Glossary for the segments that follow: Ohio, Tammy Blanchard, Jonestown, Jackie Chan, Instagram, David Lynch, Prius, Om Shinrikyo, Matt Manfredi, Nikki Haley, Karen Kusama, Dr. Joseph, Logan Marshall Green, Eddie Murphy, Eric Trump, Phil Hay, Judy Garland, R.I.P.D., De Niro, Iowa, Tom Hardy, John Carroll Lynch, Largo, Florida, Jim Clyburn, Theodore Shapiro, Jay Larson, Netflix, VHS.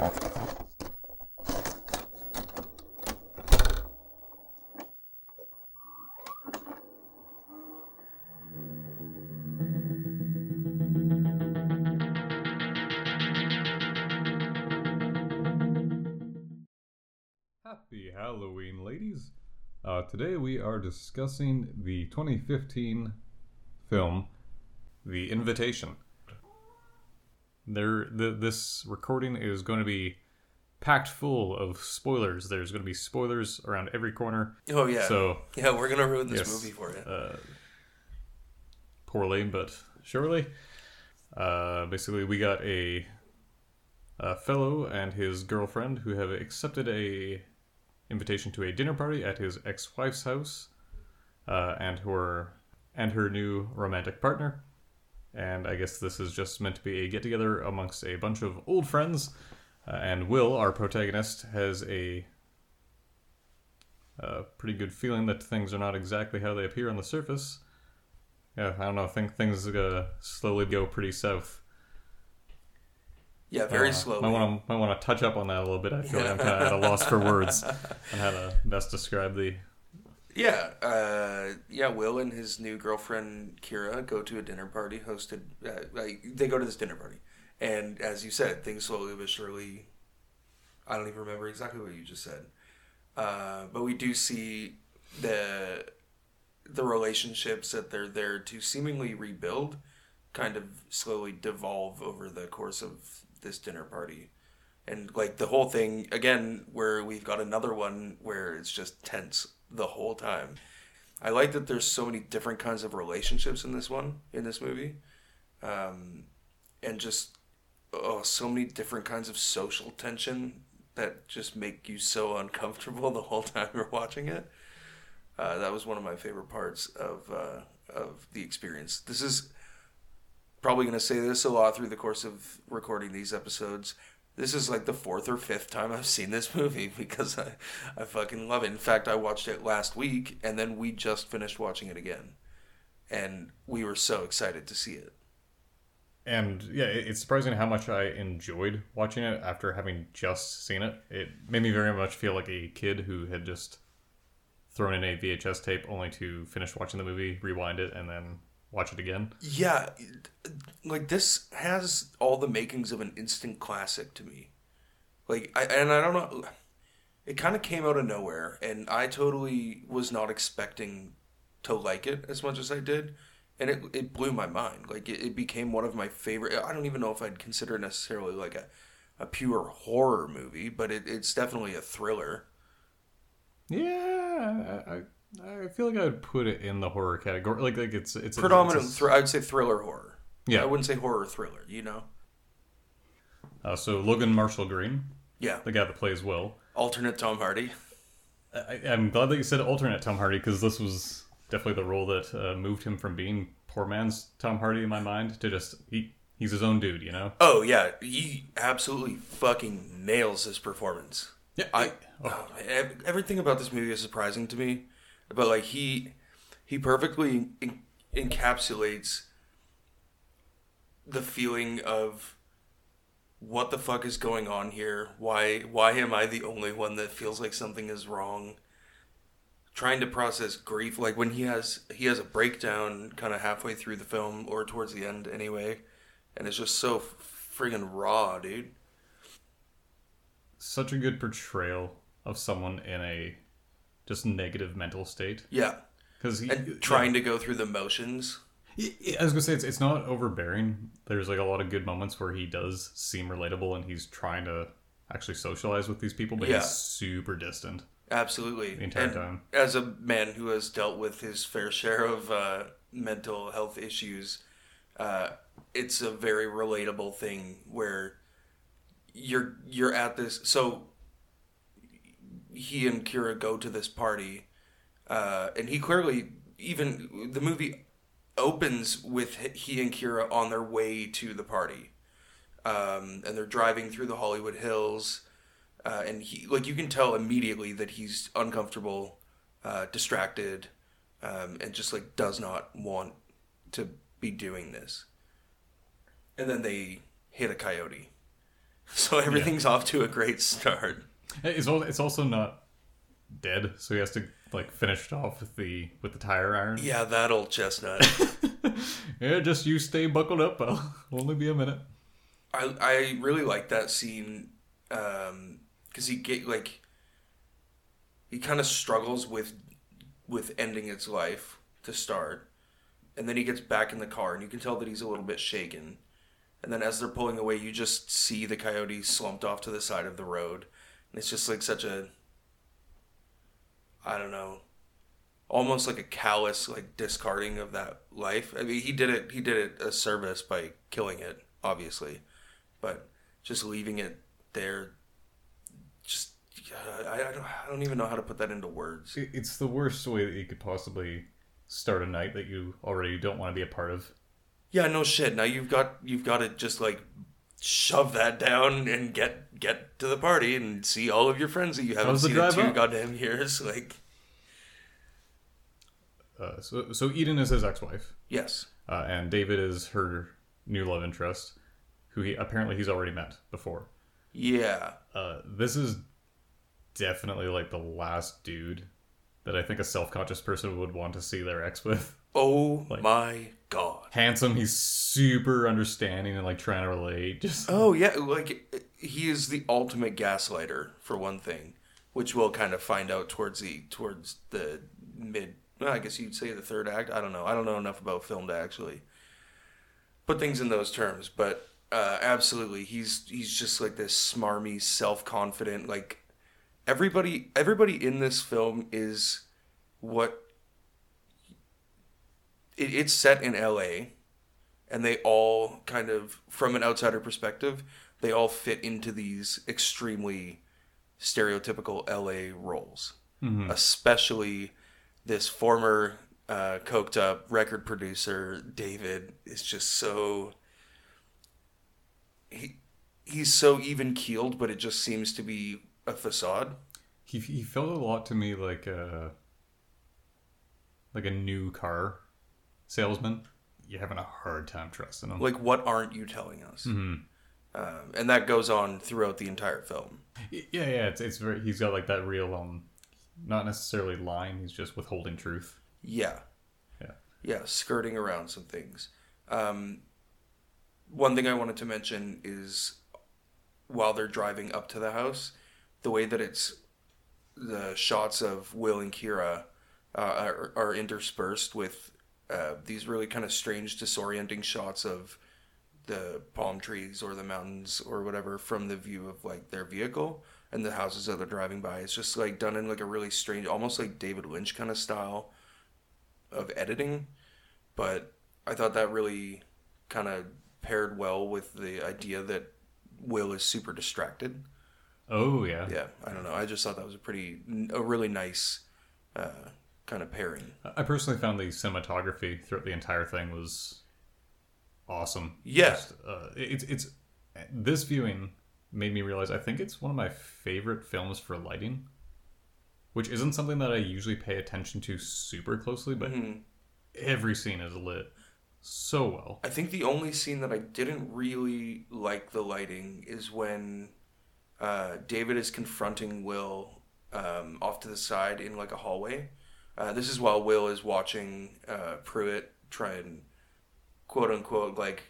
Happy Halloween, ladies. Today we are discussing the 2015 film, The Invitation. This recording is going to be packed full of spoilers. There's going to be spoilers around every corner. Oh, yeah. So, yeah, we're going to ruin this movie for you. Poorly, but surely. Basically, we got a fellow and his girlfriend who have accepted a invitation to a dinner party at his ex-wife's house, and her new romantic partner. And I guess this is just meant to be a get-together amongst a bunch of old friends. And Will, our protagonist, has a pretty good feeling that things are not exactly how they appear on the surface. Yeah, I don't know, I think things slowly go pretty south. Yeah, very slowly. Might want to touch up on that a little bit. I feel like I'm kind of at a loss for words on how to best describe the... Yeah, Will and his new girlfriend Kira go to a dinner party hosted. They go to this dinner party, and as you said, things slowly but surely. I don't even remember exactly what you just said, but we do see the relationships that they're there to seemingly rebuild, kind of slowly devolve over the course of this dinner party, and like the whole thing again, where we've got another one where it's just tense the whole time. I like that there's so many different kinds of relationships in this movie, and just so many different kinds of social tension that just make you so uncomfortable the whole time you're watching it. That was one of my favorite parts of the experience. This is probably going to say this a lot through the course of recording these episodes. This is like the fourth or fifth time I've seen this movie because I fucking love it. In fact, I watched it last week, and then we just finished watching it again. And we were so excited to see it. And yeah, it's surprising how much I enjoyed watching it after having just seen it. It made me very much feel like a kid who had just thrown in a VHS tape only to finish watching the movie, rewind it, and then watch it again. Yeah, like this has all the makings of an instant classic to me. Like, I don't know, it kind of came out of nowhere, and I totally was not expecting to like it as much as I did, and it blew my mind. Like, it became one of my favorite. I don't even know if I'd consider it necessarily like a pure horror movie, but it's definitely a thriller. Yeah, I feel like I would put it in the horror category. Like it's predominant. I'd say thriller horror. Yeah, I wouldn't say horror thriller. You know. So Logan Marshall Green. Yeah, the guy that plays Will. Alternate Tom Hardy. I'm glad that you said alternate Tom Hardy, because this was definitely the role that moved him from being poor man's Tom Hardy in my mind to just he's his own dude. You know. Oh yeah, he absolutely fucking nails his performance. Yeah, everything about this movie is surprising to me. But like he perfectly encapsulates the feeling of what the fuck is going on here? Why am I the only one that feels like something is wrong? Trying to process grief, like when he has a breakdown kind of halfway through the film, or towards the end anyway, and it's just so friggin' raw, dude. Such a good portrayal of someone in a just negative mental state. Yeah. Trying to go through the motions. I was going to say, it's not overbearing. There's like a lot of good moments where he does seem relatable and he's trying to actually socialize with these people, but he's super distant. Absolutely. The entire time. As a man who has dealt with his fair share of mental health issues, it's a very relatable thing where you're at this... So... he and Kira go to this party, and he clearly, even the movie opens with he and Kira on their way to the party, and they're driving through the Hollywood Hills, and he, like, you can tell immediately that he's uncomfortable, distracted, and just like does not want to be doing this. And then they hit a coyote. So everything's off to a great start. It's also not dead, so he has to like finish it off with the tire iron. Yeah, that old chestnut. Yeah, just you stay buckled up. I'll only be a minute. I really like that scene because he kind of struggles with ending its life to start, and then he gets back in the car, and you can tell that he's a little bit shaken. And then as they're pulling away, you just see the coyote slumped off to the side of the road, and it's just like such a, I don't know, almost like a callous like discarding of that life. I mean, he did it a service by killing it, obviously, but just leaving it there. Just I don't even know how to put that into words. It's the worst way that you could possibly start a night that you already don't want to be a part of. Yeah, no shit. Now you've got to just like shove that down and get to the party and see all of your friends that you haven't seen in 2 goddamn years. Like, so Eden is his ex-wife. Yes. And David is her new love interest, who he's already met before. Yeah. This is definitely like the last dude that I think a self-conscious person would want to see their ex with. Oh, like, my God. Handsome, he's super understanding and like trying to relate. Oh yeah, like he is the ultimate gaslighter for one thing, which we'll kind of find out towards the mid, well, I guess you'd say the third act. I don't know enough about film to actually put things in those terms, but absolutely he's just like this smarmy, self-confident, like everybody in this film is what it's set in LA, and they all kind of, from an outsider perspective, they all fit into these extremely stereotypical LA roles. Mm-hmm. Especially this former coked up record producer, David, is just so, he's so even keeled, but it just seems to be a facade. He felt a lot to me like a new car salesman. You're having a hard time trusting him. Like, what aren't you telling us? Mm-hmm. And that goes on throughout the entire film. Yeah. It's very. He's got like that real, not necessarily lying. He's just withholding truth. Yeah. Skirting around some things. One thing I wanted to mention is while they're driving up to the house, the way that it's the shots of Will and Kira are interspersed with. These really kind of strange, disorienting shots of the palm trees or the mountains or whatever from the view of like their vehicle and the houses that they're driving by. It's just like done in like a really strange, almost like David Lynch kind of style of editing. But I thought that really kind of paired well with the idea that Will is super distracted. Oh yeah. Yeah. I don't know. I just thought that was a really nice, kind of pairing. I personally found the cinematography throughout the entire thing was awesome. Yes, yeah. It's this viewing made me realize I think it's one of my favorite films for lighting, which isn't something that I usually pay attention to super closely, but every scene is lit so well. I think the only scene that I didn't really like the lighting is when David is confronting Will off to the side in like a hallway. This is while Will is watching Pruitt try and, quote unquote, like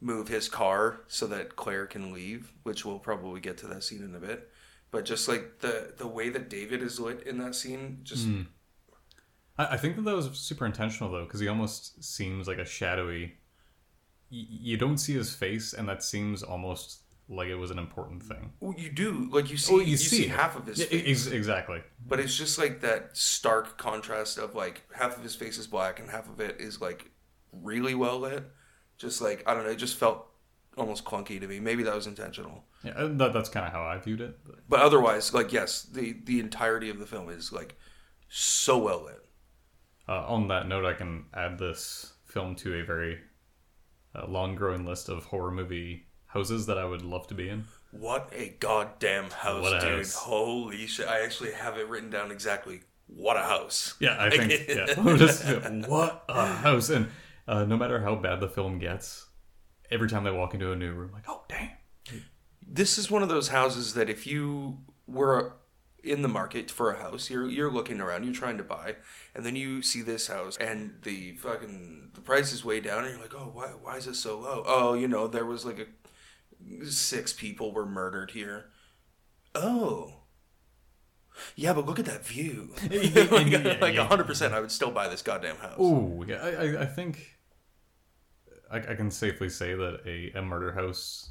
move his car so that Claire can leave, which we'll probably get to that scene in a bit. But just like the way that David is lit in that scene, just I think that was super intentional though, because he almost seems like a shadowy. You don't see his face, and that seems almost like it was an important thing. Well, you do. Like, you see half of his face. Exactly. But it's just, like, that stark contrast of, like, half of his face is black and half of it is, like, really well lit. Just, like, I don't know. It just felt almost clunky to me. Maybe that was intentional. Yeah, that's kind of how I viewed it. But otherwise, like, yes, the entirety of the film is, like, so well lit. On that note, I can add this film to a very long-growing list of horror movie houses that I would love to be in. What a goddamn house, dude. Holy shit. I actually have it written down exactly. What a house. Yeah, I think. Yeah. Just, what a house. And no matter how bad the film gets, every time they walk into a new room, like, oh, damn. this is one of those houses that if you were in the market for a house, you're looking around, you're trying to buy, and then you see this house and the price is way down, and you're like, oh, why is it so low? Oh, you know, there was like six people were murdered here. Oh. Yeah, but look at that view. Like 100%, I would still buy this goddamn house. Ooh, yeah, I think I can safely say that a murder house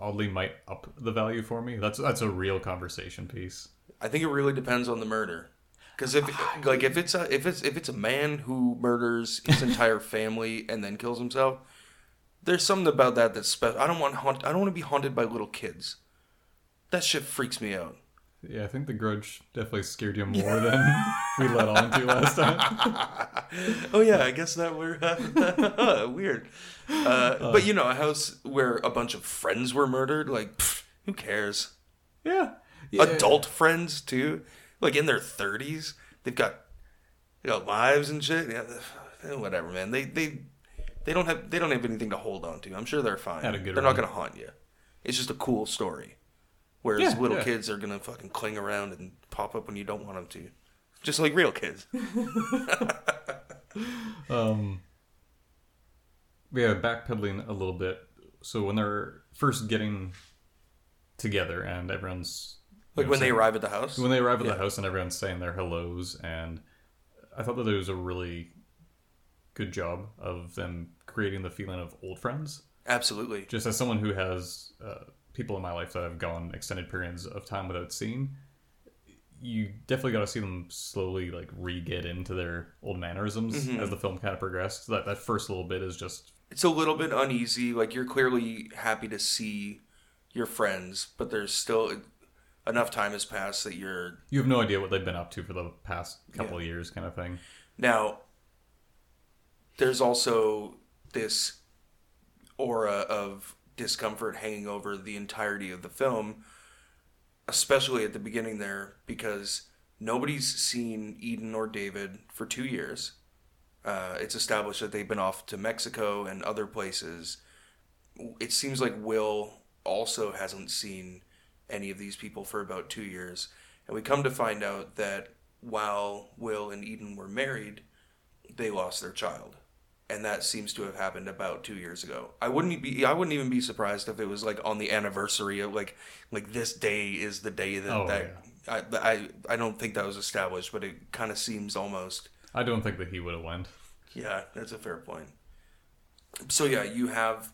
oddly might up the value for me. That's a real conversation piece. I think it really depends on the murder, because if it's a man who murders his entire family and then kills himself, there's something about that that's special. I don't want to be haunted by little kids. That shit freaks me out. Yeah, I think The Grudge definitely scared you more than we let on to last time. Oh, yeah, I guess that were weird. But, you know, a house where a bunch of friends were murdered, like, pff, who cares? Yeah. Adult friends, too. Like, in their 30s, they've got lives and shit. Yeah, whatever, man. They don't have anything to hold on to. I'm sure they're fine. They're not going to haunt you. It's just a cool story. Whereas little kids are going to fucking cling around and pop up when you don't want them to. Just like real kids. Backpedaling a little bit. So when they're first getting together and everyone's... Like when they arrive at the house? When they arrive at the house and everyone's saying their hellos. And I thought that it was a really good job of them creating the feeling of old friends. Absolutely. Just as someone who has... people in my life that I've gone extended periods of time without seeing, you definitely got to see them slowly like re-get into their old mannerisms as the film kind of progressed. So that first little bit is just... It's a little bit uneasy. Like, you're clearly happy to see your friends, but there's still enough time has passed that you're... You have no idea what they've been up to for the past couple of years kind of thing. Now, there's also this aura of discomfort hanging over the entirety of the film, especially at the beginning there, because nobody's seen Eden or David for 2 years. It's established that they've been off to Mexico and other places. It seems like Will also hasn't seen any of these people for about 2 years. And we come to find out that while Will and Eden were married, they lost their child. And that seems to have happened about 2 years ago. I wouldn't even be surprised if it was like on the anniversary of like this day is the day that... I don't think that was established, but it kind of seems almost... I don't think that he would have went. Yeah, that's a fair point. So yeah, you have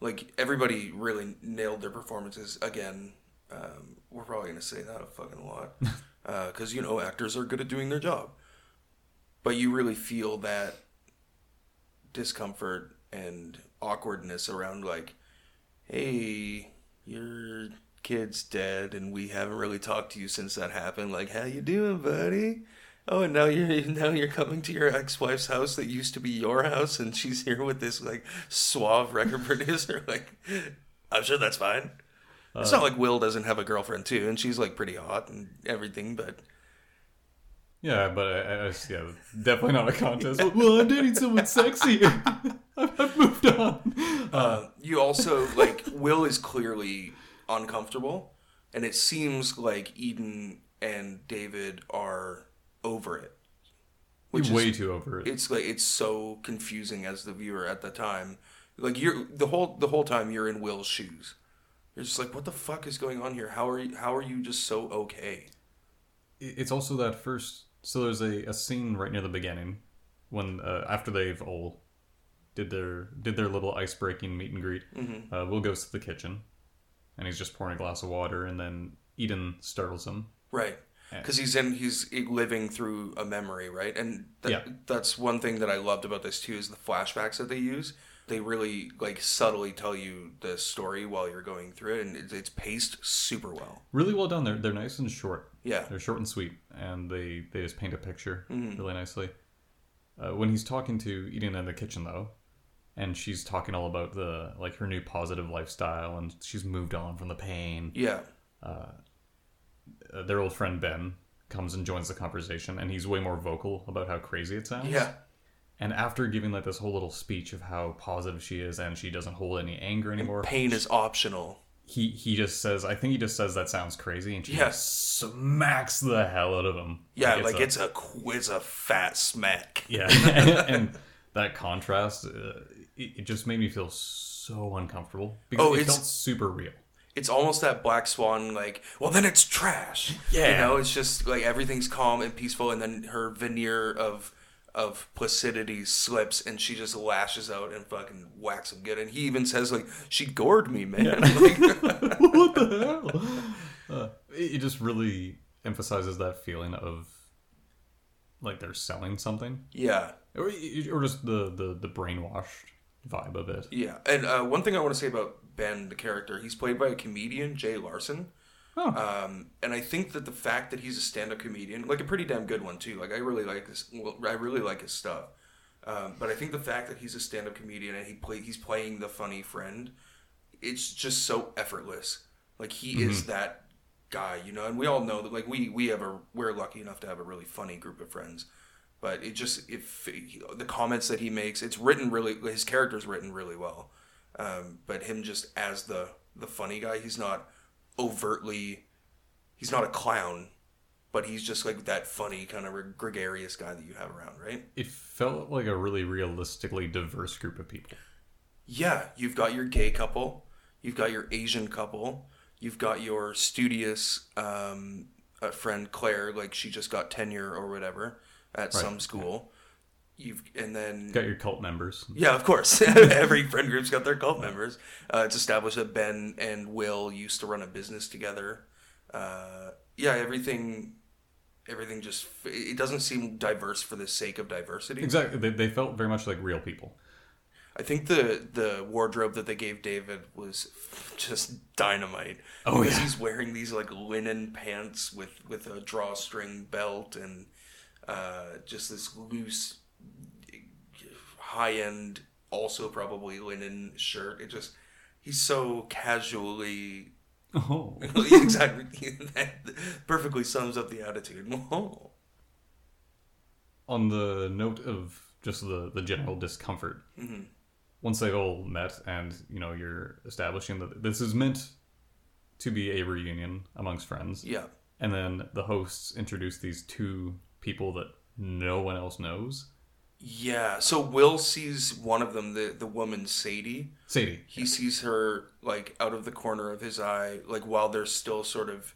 like everybody really nailed their performances again. We're probably going to say that a fucking lot because you know actors are good at doing their job, but you really feel that discomfort and awkwardness around like, hey, your kid's dead and we haven't really talked to you since that happened, like, how you doing, buddy? Oh, and now you're coming to your ex-wife's house that used to be your house, and she's here with this like suave record producer. Like, I'm sure that's fine. It's not like Will doesn't have a girlfriend too, and she's like pretty hot and everything, but but definitely not a contest. Well, I'm dating someone sexy. I've moved on. You also, like, Will is clearly uncomfortable, and it seems like Eden and David are over it. Way too over it. It's like, it's so confusing as the viewer at the time. Like, you're the whole time you're in Will's shoes. You're just like, what the fuck is going on here? How are you just so okay? It's also that first... So there's a scene right near the beginning when after they've all did their little ice-breaking meet and greet, Will goes to the kitchen and he's just pouring a glass of water, and then Eden startles him. Right. Because he's living through a memory, right? And that's one thing that I loved about this too, is the flashbacks that they use. They really like subtly tell you the story while you're going through it, and it's paced super well. Really well done. They're nice and short. Yeah. They're short and sweet, and they just paint a picture really nicely. When he's talking to Eden in the kitchen, though, and she's talking all about the like her new positive lifestyle, and she's moved on from the pain. Yeah. Their old friend Ben comes and joins the conversation, and he's way more vocal about how crazy it sounds. Yeah. And after giving like this whole little speech of how positive she is and she doesn't hold any anger anymore, and pain is optional. He just says, I think he just says that sounds crazy, and she just smacks the hell out of him. Yeah, like it's a fat smack. Yeah, and that contrast, it just made me feel so uncomfortable because it felt super real. It's almost that Black Swan, like, well, then it's trash. Yeah, you know, it's just like everything's calm and peaceful, and then her veneer of placidity slips, and she just lashes out and fucking whacks him good. And he even says, like, she gored me, man. Yeah. Like, what the hell? It just really emphasizes that feeling of, like, they're selling something. Yeah. Or just the brainwashed vibe of it. Yeah. And one thing I want to say about Ben, the character, he's played by a comedian, Jay Larson. Oh. And I think that the fact that he's a stand-up comedian, like a pretty damn good one too. Like I really like his stuff. But I think the fact that he's a stand-up comedian and he's playing the funny friend, it's just so effortless. Like he is that guy, you know. And we all know that. Like we're lucky enough to have a really funny group of friends. But the comments that he makes, his character's written really well. But him just as the funny guy, he's not overtly, he's not a clown, but he's just like that funny kind of gregarious guy that you have around, right? It felt like a really realistically diverse group of people. Yeah, you've got your gay couple, you've got your Asian couple, you've got your studious friend Claire, like she just got tenure or whatever at some school. And then got your cult members. Yeah, of course. Every friend group's got their cult members. It's established that Ben and Will used to run a business together. Everything just, it doesn't seem diverse for the sake of diversity. Exactly. They felt very much like real people. I think the wardrobe that they gave David was just dynamite. Oh, because he's wearing these like linen pants with a drawstring belt and just this loose, high-end, also probably linen shirt. It just, he's so casually... Oh. Exactly. That perfectly sums up the attitude. Oh. On the note of just the general discomfort, once they've all met and, you know, you're establishing that this is meant to be a reunion amongst friends. Yeah. And then the hosts introduce these two people that no one else knows. Yeah, so Will sees one of them, the woman Sadie. He sees her, like, out of the corner of his eye, like, while they're still sort of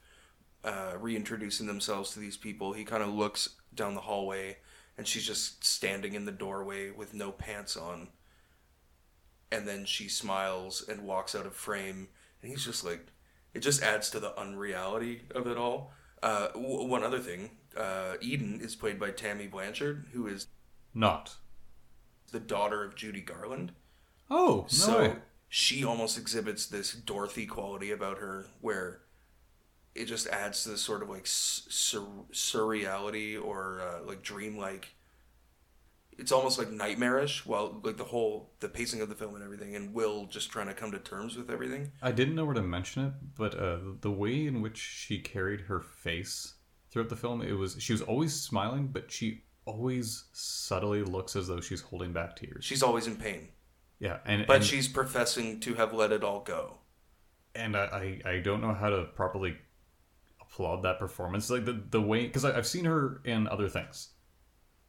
reintroducing themselves to these people. He kind of looks down the hallway, and she's just standing in the doorway with no pants on. And then she smiles and walks out of frame, and he's just like, it just adds to the unreality of it all. One other thing, Eden is played by Tammy Blanchard, who is... Not the daughter of Judy Garland. Oh, no. So she almost exhibits this Dorothy quality about her where it just adds to this sort of like surreality or like dreamlike. It's almost like nightmarish while like the pacing of the film and everything, and Will just trying to come to terms with everything. I didn't know where to mention it, but the way in which she carried her face throughout the film, she was always smiling, but she always subtly looks as though she's holding back tears. She's always in pain. Yeah, but she's professing to have let it all go. And I don't know how to properly applaud that performance, like the way, because I've seen her in other things,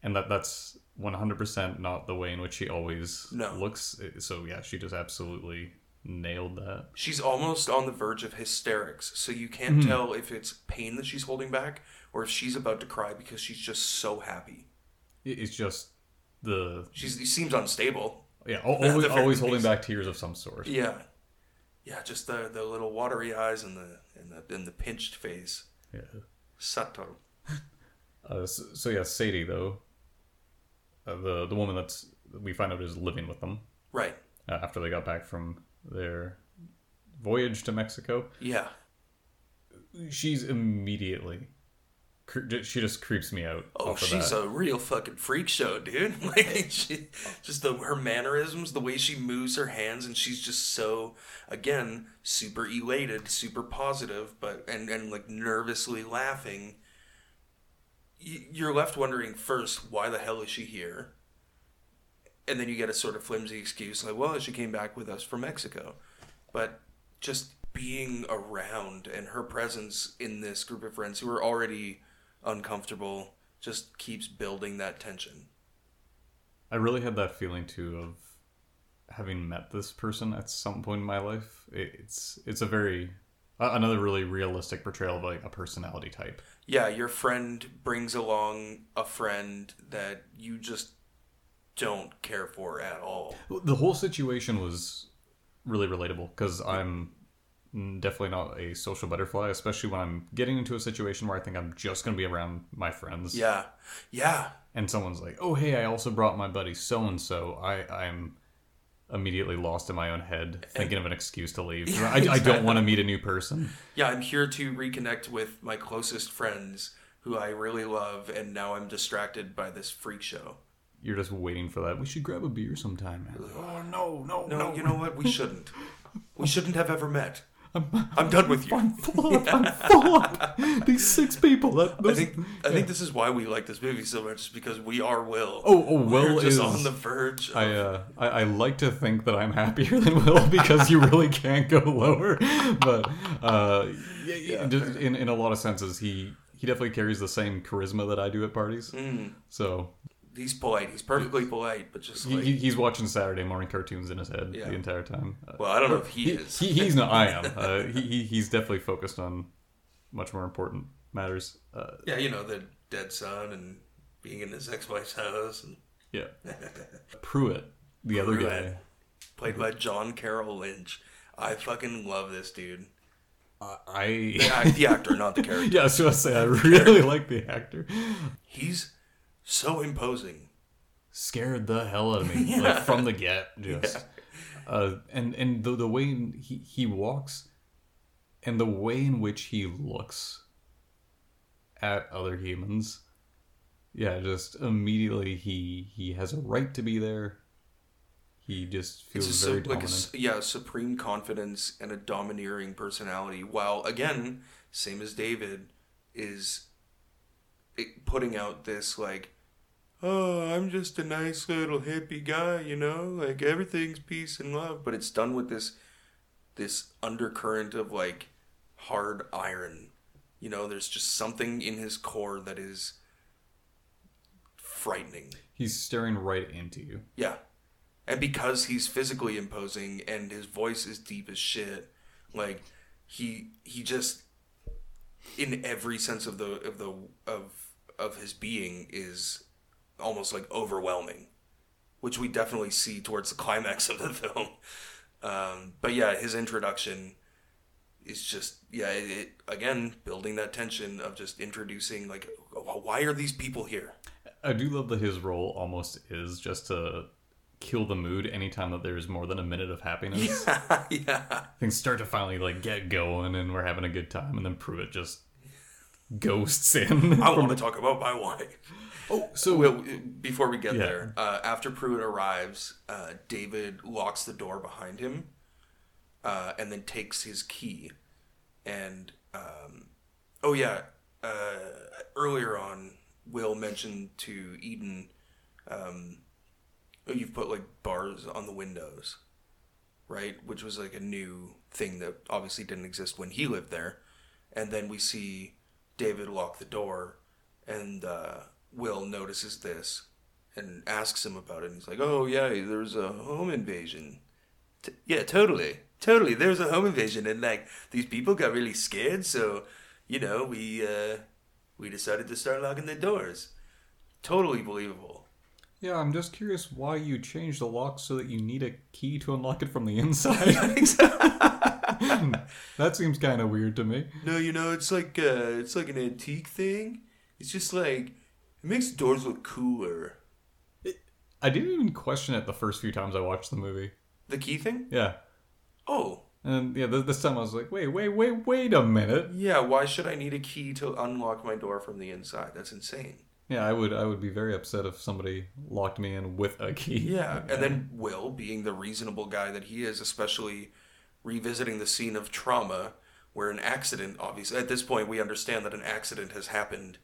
and that's 100% not the way in which she always looks. So yeah, she just absolutely nailed that. She's almost on the verge of hysterics, so you can't tell if it's pain that she's holding back or if she's about to cry because she's just so happy. It's just she seems unstable. Yeah, always holding back tears of some sort. Yeah, yeah, just the little watery eyes and the pinched face. Yeah, subtle. So Sadie though, the woman that we find out is living with them. Right. After they got back from their voyage to Mexico. Yeah. She's immediately. She just creeps me out. Oh, she's a real fucking freak show, dude. Like, she, just her mannerisms, the way she moves her hands, and she's just so, again, super elated, super positive, but and like nervously laughing. You're left wondering first, why the hell is she here? And then you get a sort of flimsy excuse like, well, she came back with us from Mexico, but just being around and her presence in this group of friends who are already uncomfortable just keeps building that tension. I really had that feeling too of having met this person at some point in my life. It's a very another really realistic portrayal of like a personality type. Yeah, your friend brings along a friend that you just don't care for at all. The whole situation was really relatable because I'm definitely not a social butterfly, especially when I'm getting into a situation where I think I'm just going to be around my friends. Yeah, yeah. And someone's like, oh, hey, I also brought my buddy so-and-so. I'm immediately lost in my own head, thinking of an excuse to leave. Yeah, I don't want to meet a new person. Yeah, I'm here to reconnect with my closest friends who I really love, and now I'm distracted by this freak show. You're just waiting for that. We should grab a beer sometime, man. Oh, no. You know what? We shouldn't. We shouldn't have ever met. I'm done with you. I'm full up. These six people. I think this is why we like this movie so much, because we are Will. Oh, Will is on the verge. I like to think that I'm happier than Will because you really can't go lower. But in a lot of senses, he definitely carries the same charisma that I do at parties. Mm. So he's polite. He's perfectly polite, but just like... He's watching Saturday morning cartoons in his head the entire time. Well, I don't know if he is. He's not. I am. He's definitely focused on much more important matters. Yeah, you know, the dead son and being in his ex-wife's house. And... Yeah. Pruitt, the other guy. Played by John Carroll Lynch. I fucking love this dude. The actor, not the character. Yeah, I was going to say, I really like the actor. He's... so imposing. Scared the hell out of me. Yeah. Like, from the get. Just. Yeah. And the way he walks and the way in which he looks at other humans. Yeah, just immediately he has a right to be there. He just feels very dominant. Supreme confidence and a domineering personality. While, again, same as David, is putting out this, like, oh, I'm just a nice little hippie guy, you know? Like, everything's peace and love. But it's done with this undercurrent of, like, hard iron. You know, there's just something in his core that is frightening. He's staring right into you. Yeah. And because he's physically imposing and his voice is deep as shit, like, he just, in every sense of the his being, is almost like overwhelming, which we definitely see towards the climax of the film. But yeah, his introduction is just it again building that tension of just introducing, like, why are these people here? I do love that his role almost is just to kill the mood anytime that there's more than a minute of happiness. Yeah. Things start to finally, like, get going and we're having a good time, and then Pruitt just ghosts in. I want to talk about my wife. Oh, so before we get there, after Pruitt arrives, David locks the door behind him and then takes his key. And earlier on, Will mentioned to Eden, you've put, like, bars on the windows, right? Which was, like, a new thing that obviously didn't exist when he lived there. And then we see David lock the door, and Will notices this and asks him about it. And he's like, oh, yeah, there's a home invasion. Totally. There's a home invasion. And, like, these people got really scared. So, you know, we decided to start locking the doors. Totally believable. Yeah, I'm just curious why you changed the lock so that you need a key to unlock it from the inside. That seems kind of weird to me. No, you know, it's like an antique thing. It's just like, it makes doors look cooler. I didn't even question it the first few times I watched the movie. The key thing? Yeah. Oh. And yeah, this time I was like, wait a minute. Yeah, why should I need a key to unlock my door from the inside? That's insane. Yeah, I would be very upset if somebody locked me in with a key. Yeah, and then Will, being the reasonable guy that he is, especially revisiting the scene of trauma where an accident, obviously, at this point we understand that an accident has happened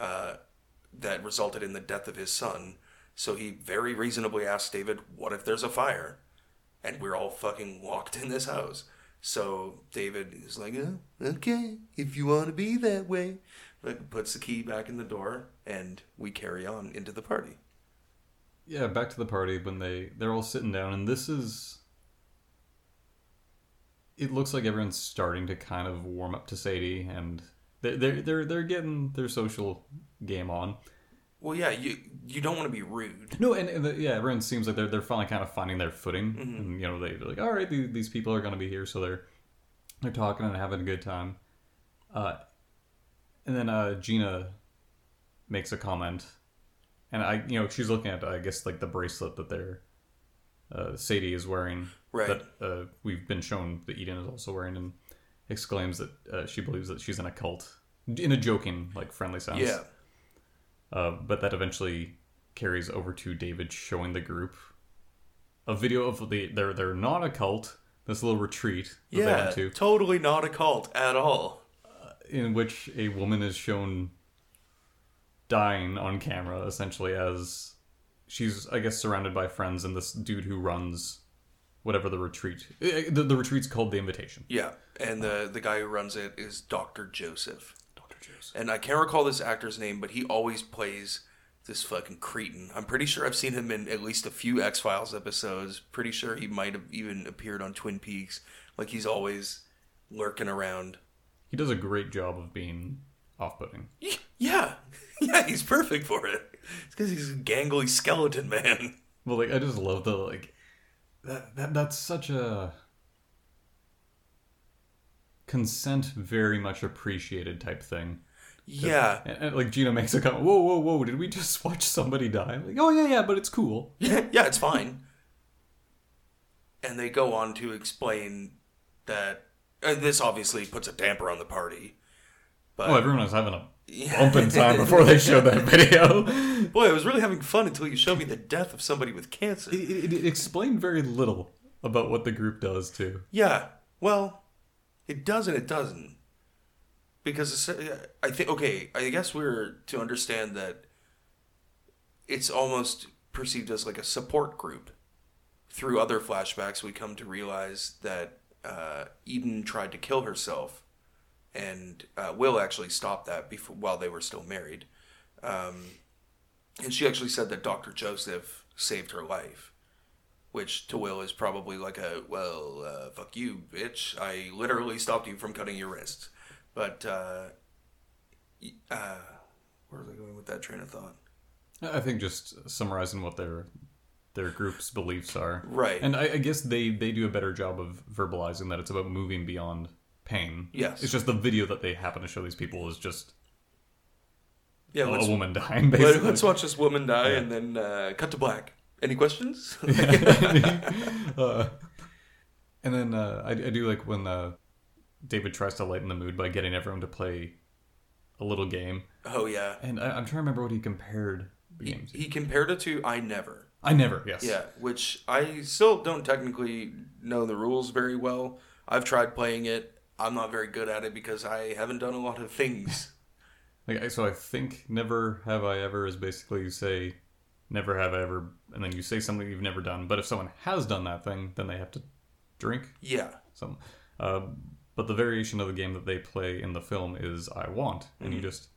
that resulted in the death of his son. So he very reasonably asks David, what if there's a fire? And we're all fucking locked in this house. So David is like, okay, if you want to be that way. Like, puts the key back in the door, and we carry on into the party. Yeah, back to the party when they're all sitting down, and this is... It looks like everyone's starting to kind of warm up to Sadie, and they're getting their social game on. Well, yeah, you don't want to be rude. No, and everyone seems like they're finally kind of finding their footing, mm-hmm. and you know they're like, all right, these people are going to be here, so they're talking and having a good time. And then Gina makes a comment, and she's looking at I guess like the bracelet that they're Sadie is wearing, right. That we've been shown that Eden is also wearing, and exclaims that she believes that she's in a cult in a joking, like friendly sense. Yeah. But that eventually carries over to David showing the group a video of they're not a cult, this little retreat that they went to. Yeah, totally not a cult at all. In which a woman is shown dying on camera, essentially, as she's, I guess, surrounded by friends and this dude who runs whatever the retreat. The retreat's called The Invitation. Yeah, and the guy who runs it is Dr. Joseph. And I can't recall this actor's name, but he always plays this fucking cretin. I'm pretty sure I've seen him in at least a few X-Files episodes. Pretty sure he might have even appeared on Twin Peaks. Like, he's always lurking around. He does a great job of being off-putting. Yeah. Yeah, he's perfect for it. It's because he's a gangly skeleton man. Well, like, I just love the, like... That's such a... consent very much appreciated type thing. Yeah. And like Gina makes a comment, whoa, did we just watch somebody die? I'm like, oh yeah, but it's cool. Yeah, it's fine. And they go on to explain that, and this obviously puts a damper on the party. But everyone was having a bumping time before they showed that video. Boy, I was really having fun until you showed me the death of somebody with cancer. It explained very little about what the group does too. Yeah, well... It doesn't. Because I guess we're to understand that it's almost perceived as like a support group. Through other flashbacks, we come to realize that Eden tried to kill herself. And Will actually stopped that while they were still married. And she actually said that Dr. Joseph saved her life. Which to Will is probably like a, fuck you, bitch. I literally stopped you from cutting your wrists. But, where was I going with that train of thought? I think just summarizing what their group's beliefs are. Right. And I guess they do a better job of verbalizing that it's about moving beyond pain. Yes. It's just the video that they happen to show these people is just... Yeah, a woman dying, basically. Let's watch this woman die and then cut to black. Any questions? And then I do like when David tries to lighten the mood by getting everyone to play a little game. Oh, yeah. And I'm trying to remember what he compared the games to. He compared it to I Never, yes. Yeah, which I still don't technically know the rules very well. I've tried playing it. I'm not very good at it because I haven't done a lot of things. So I think Never Have I Ever is basically you say... Never have I ever, and then you say something you've never done. But if someone has done that thing, then they have to drink. Yeah. But the variation of the game that they play in the film is I want. And you just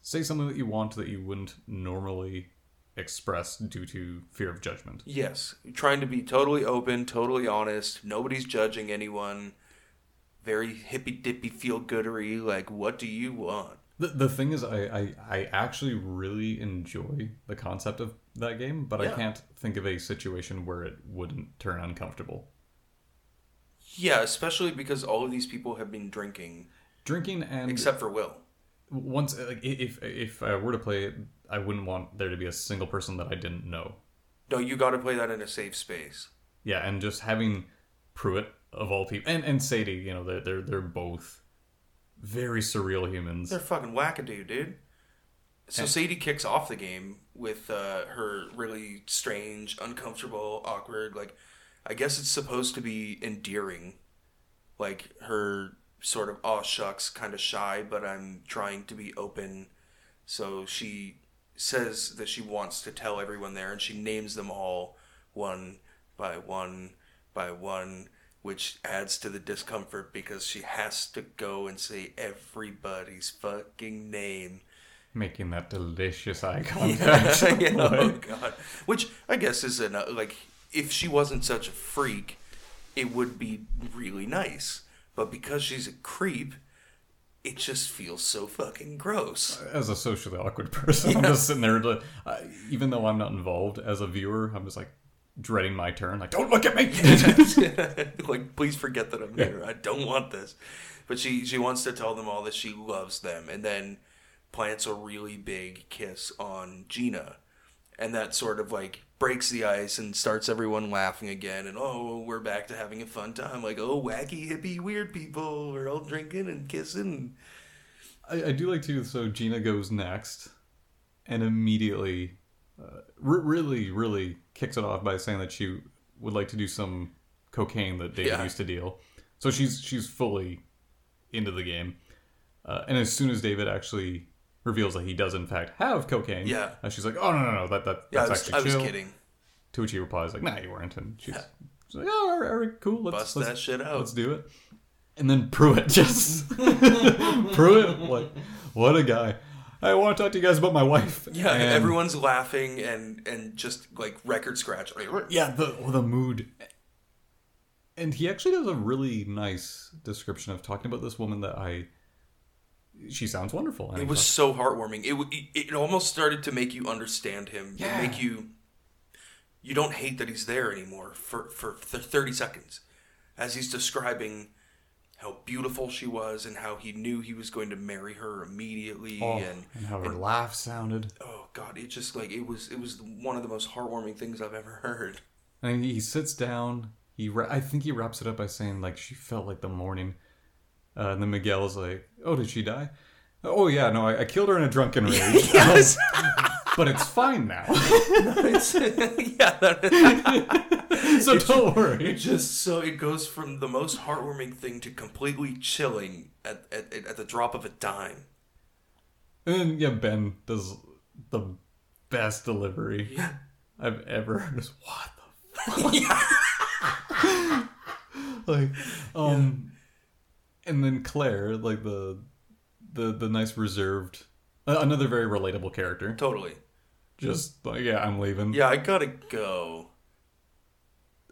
say something that you want that you wouldn't normally express due to fear of judgment. Yes. You're trying to be totally open, totally honest. Nobody's judging anyone. Very hippy-dippy, feel-goodery. Like, what do you want? The thing is, I actually really enjoy the concept of that game, but I can't think of a situation where it wouldn't turn uncomfortable. Yeah, especially because all of these people have been drinking. Drinking and... Except for Will. Once, like, if I were to play it, I wouldn't want there to be a single person that I didn't know. No, you got to play that in a safe space. Yeah, and just having Pruitt, of all people, and Sadie, you know, they're both... Very surreal humans. They're fucking wackadoo, dude. So Sadie kicks off the game with her really strange, uncomfortable, awkward, like, I guess it's supposed to be endearing. Like, her sort of, aw shucks, kind of shy, but I'm trying to be open. So she says that she wants to tell everyone there, and she names them all one by one by one which adds to the discomfort because she has to go and say everybody's fucking name. Making that delicious eye contact. Yeah, you know, oh, God. Which I guess is, like, if she wasn't such a freak, it would be really nice. But because she's a creep, it just feels so fucking gross. As a socially awkward person, yeah. I'm just sitting there, even though I'm not involved as a viewer, I'm just like, dreading my turn. Like, don't look at me! Like, please forget that I'm here. I don't want this. But she wants to tell them all that she loves them. And then plants a really big kiss on Gina, and that sort of like breaks the ice and starts everyone laughing again. And oh, we're back to having a fun time, like, oh, wacky hippie weird people, we're all drinking and kissing. I do like to. So Gina goes next, and immediately really kicks it off by saying that she would like to do some cocaine that David used to deal. So she's fully into the game, and as soon as David actually reveals that he does, in fact, have cocaine. Yeah. And she's like, oh, no, that's actually chill. I was kidding. To which he replies, like, nah, you weren't. And she's like, oh, all right, cool. Let's bust that shit out. Let's do it. And then Pruitt just... Pruitt, like, what a guy. I want to talk to you guys about my wife. Yeah, and everyone's laughing and just, like, record scratch. Yeah, the mood. And he actually does a really nice description of talking about this woman that she sounds wonderful. It was so heartwarming. It almost started to make you understand him. Yeah. Make you don't hate that he's there anymore for 30 seconds. As he's describing how beautiful she was and how he knew he was going to marry her immediately. Oh, and how her laugh sounded. Oh, God. It just, like, it was one of the most heartwarming things I've ever heard. And he sits down. I think he wraps it up by saying, like, she felt like the morning. And then Miguel is like, oh, did she die? Oh, yeah, no, I killed her in a drunken rage. Yes. But it's fine now. So don't worry. It goes from the most heartwarming thing to completely chilling at the drop of a dime. And then, yeah, Ben does the best delivery I've ever heard. Just, what the fuck? Yeah. Like, And then Claire, like the nice reserved, another very relatable character. Totally. Just like, yeah, I'm leaving. Yeah, I gotta go.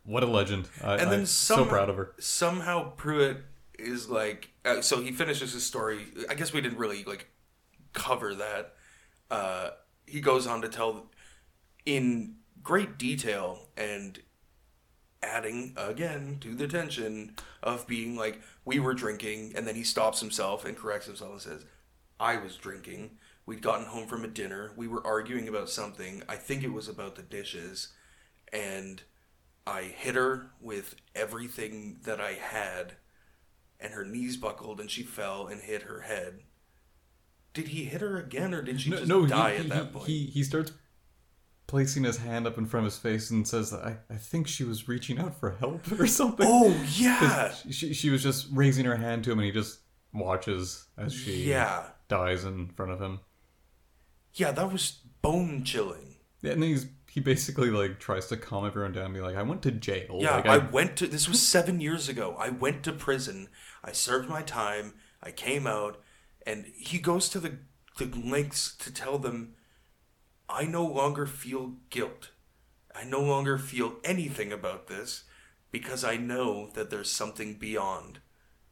What a legend! I'm so proud of her. Somehow Pruitt is like, so he finishes his story. I guess we didn't really like cover that. He goes on to tell in great detail and adding again to the tension of being like, we were drinking, and then he stops himself and corrects himself and says, I was drinking, we'd gotten home from a dinner, we were arguing about something, I think it was about the dishes, and I hit her with everything that I had, and her knees buckled and she fell and hit her head. Did he hit her again, or did she die at that point? He starts placing his hand up in front of his face and says that I think she was reaching out for help or something. Oh, yeah. She was just raising her hand to him, and he just watches as she dies in front of him. Yeah, that was bone chilling. Yeah, and then he basically like tries to calm everyone down and be like, I went to jail. Yeah, like, this was 7 years ago. I went to prison. I served my time. I came out. And he goes to the lengths to tell them, I no longer feel guilt. I no longer feel anything about this because I know that there's something beyond,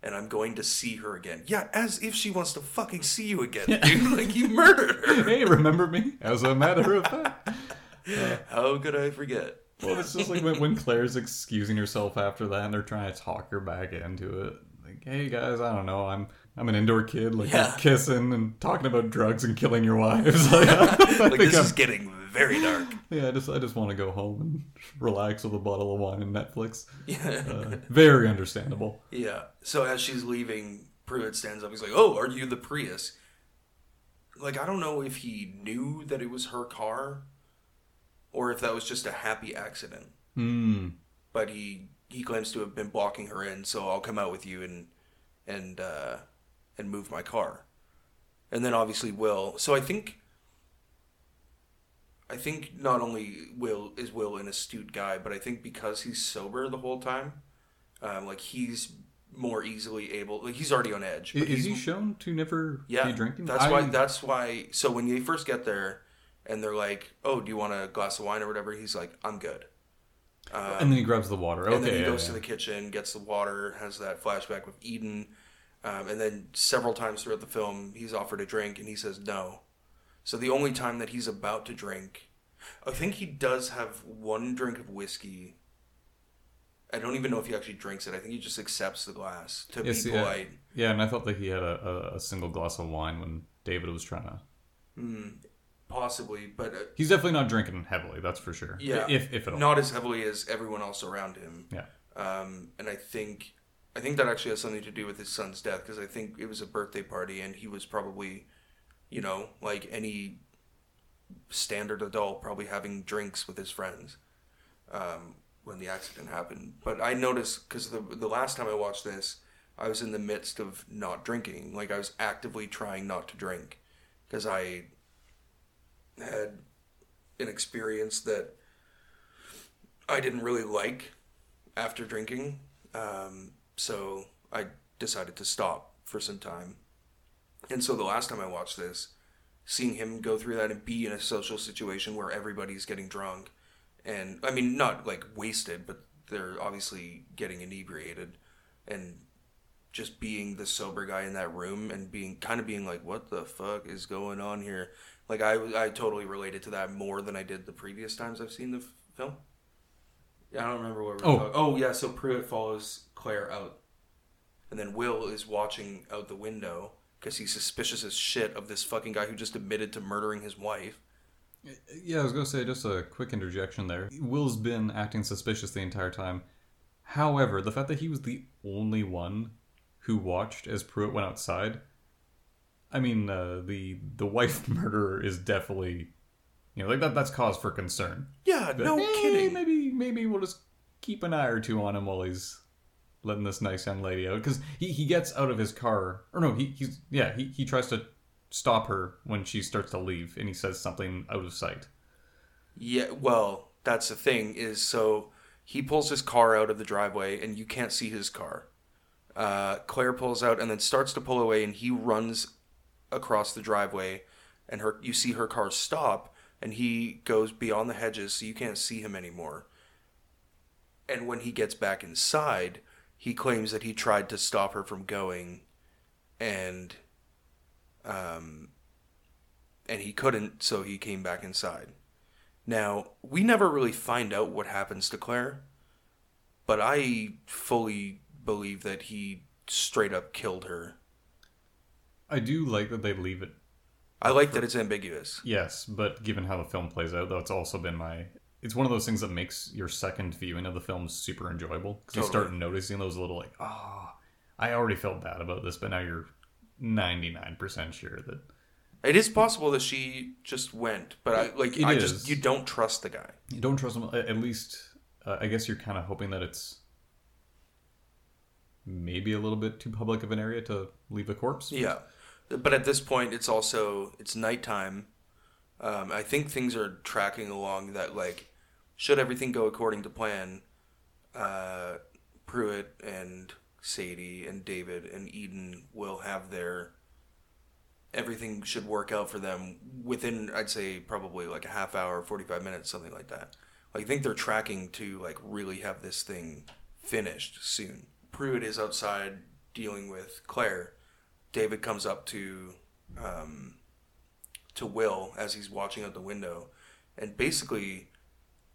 and I'm going to see her again. Yeah, as if she wants to fucking see you again, dude. Like, you murdered her. Hey, remember me? As a matter of fact. How could I forget? Well, it's just like when Claire's excusing herself after that, and they're trying to talk her back into it. Like, hey, guys, I don't know. I'm an indoor kid, like, kissing and talking about drugs and killing your wives. Like, is getting very dark. Yeah, I just want to go home and relax with a bottle of wine and Netflix. Yeah. Very understandable. Yeah. So as she's leaving, Pruitt stands up. He's like, oh, are you the Prius? Like, I don't know if he knew that it was her car or if that was just a happy accident. Mm. But he claims to have been blocking her in, so I'll come out with you and move my car. And then obviously Will. So I think not only Will is an astute guy, but I think because he's sober the whole time, Like, he's more easily able. Like, he's already on edge. Is he shown to never be drinking? That's why. So when they first get there, and they're like, "Oh, do you want a glass of wine or whatever?" He's like, "I'm good." And then he grabs the water. And then he goes to the kitchen, gets the water, has that flashback with Eden. And then several times throughout the film, he's offered a drink, and he says no. So the only time that he's about to drink, I think he does have one drink of whiskey. I don't even know if he actually drinks it. I think he just accepts the glass to be polite. Yeah, and I felt like he had a single glass of wine when David was trying to... Possibly, but... he's definitely not drinking heavily, that's for sure. Yeah. If at all. Not as heavily as everyone else around him. Yeah. And I think that actually has something to do with his son's death, because I think it was a birthday party, and he was probably, you know, like any standard adult, probably having drinks with his friends when the accident happened. But I noticed, because the last time I watched this, I was in the midst of not drinking. Like, I was actively trying not to drink, because I... had an experience that I didn't really like after drinking, so I decided to stop for some time. And so the last time I watched this, seeing him go through that and be in a social situation where everybody's getting drunk, and I mean not like wasted, but they're obviously getting inebriated, and just being the sober guy in that room and being like, what the fuck is going on here? Like, I totally related to that more than I did the previous times I've seen the film. Yeah, I don't remember what we were talking. Oh, yeah, so Pruitt follows Claire out. And then Will is watching out the window because he's suspicious as shit of this fucking guy who just admitted to murdering his wife. Yeah, I was going to say, just a quick interjection there. Will's been acting suspicious the entire time. However, the fact that he was the only one who watched as Pruitt went outside... I mean, the wife murderer is definitely, you know, like that's cause for concern. Yeah, but, no kidding. Maybe we'll just keep an eye or two on him while he's letting this nice young lady out, because he gets out of his car, or no, he tries to stop her when she starts to leave, and he says something out of sight. Yeah, well, that's the thing is, so he pulls his car out of the driveway, and you can't see his car. Claire pulls out and then starts to pull away, and he runs across the driveway, and you see her car stop, and he goes beyond the hedges, so you can't see him anymore. And when he gets back inside, he claims that he tried to stop her from going, and he couldn't, so he came back inside. Now, we never really find out what happens to Claire, but I fully believe that he straight up killed her. I do like that they leave it. I like that it's ambiguous. Yes, but given how the film plays out, though, it's also been my... It's one of those things that makes your second viewing of the film super enjoyable. Because you start noticing those little, like, I already felt bad about this, but now you're 99% sure that... It is possible that she just went, but you don't trust the guy. You don't trust him. At least, I guess you're kind of hoping that it's... maybe a little bit too public of an area to leave a corpse. Yeah. But at this point, it's also, it's nighttime. I think things are tracking along that, like, should everything go according to plan, Pruitt and Sadie and David and Eden will have everything should work out for them within, I'd say, probably like a half hour, 45 minutes, something like that. Like, I think they're tracking to, like, really have this thing finished soon. Pruitt is outside dealing with Claire. David comes up to Will as he's watching out the window and basically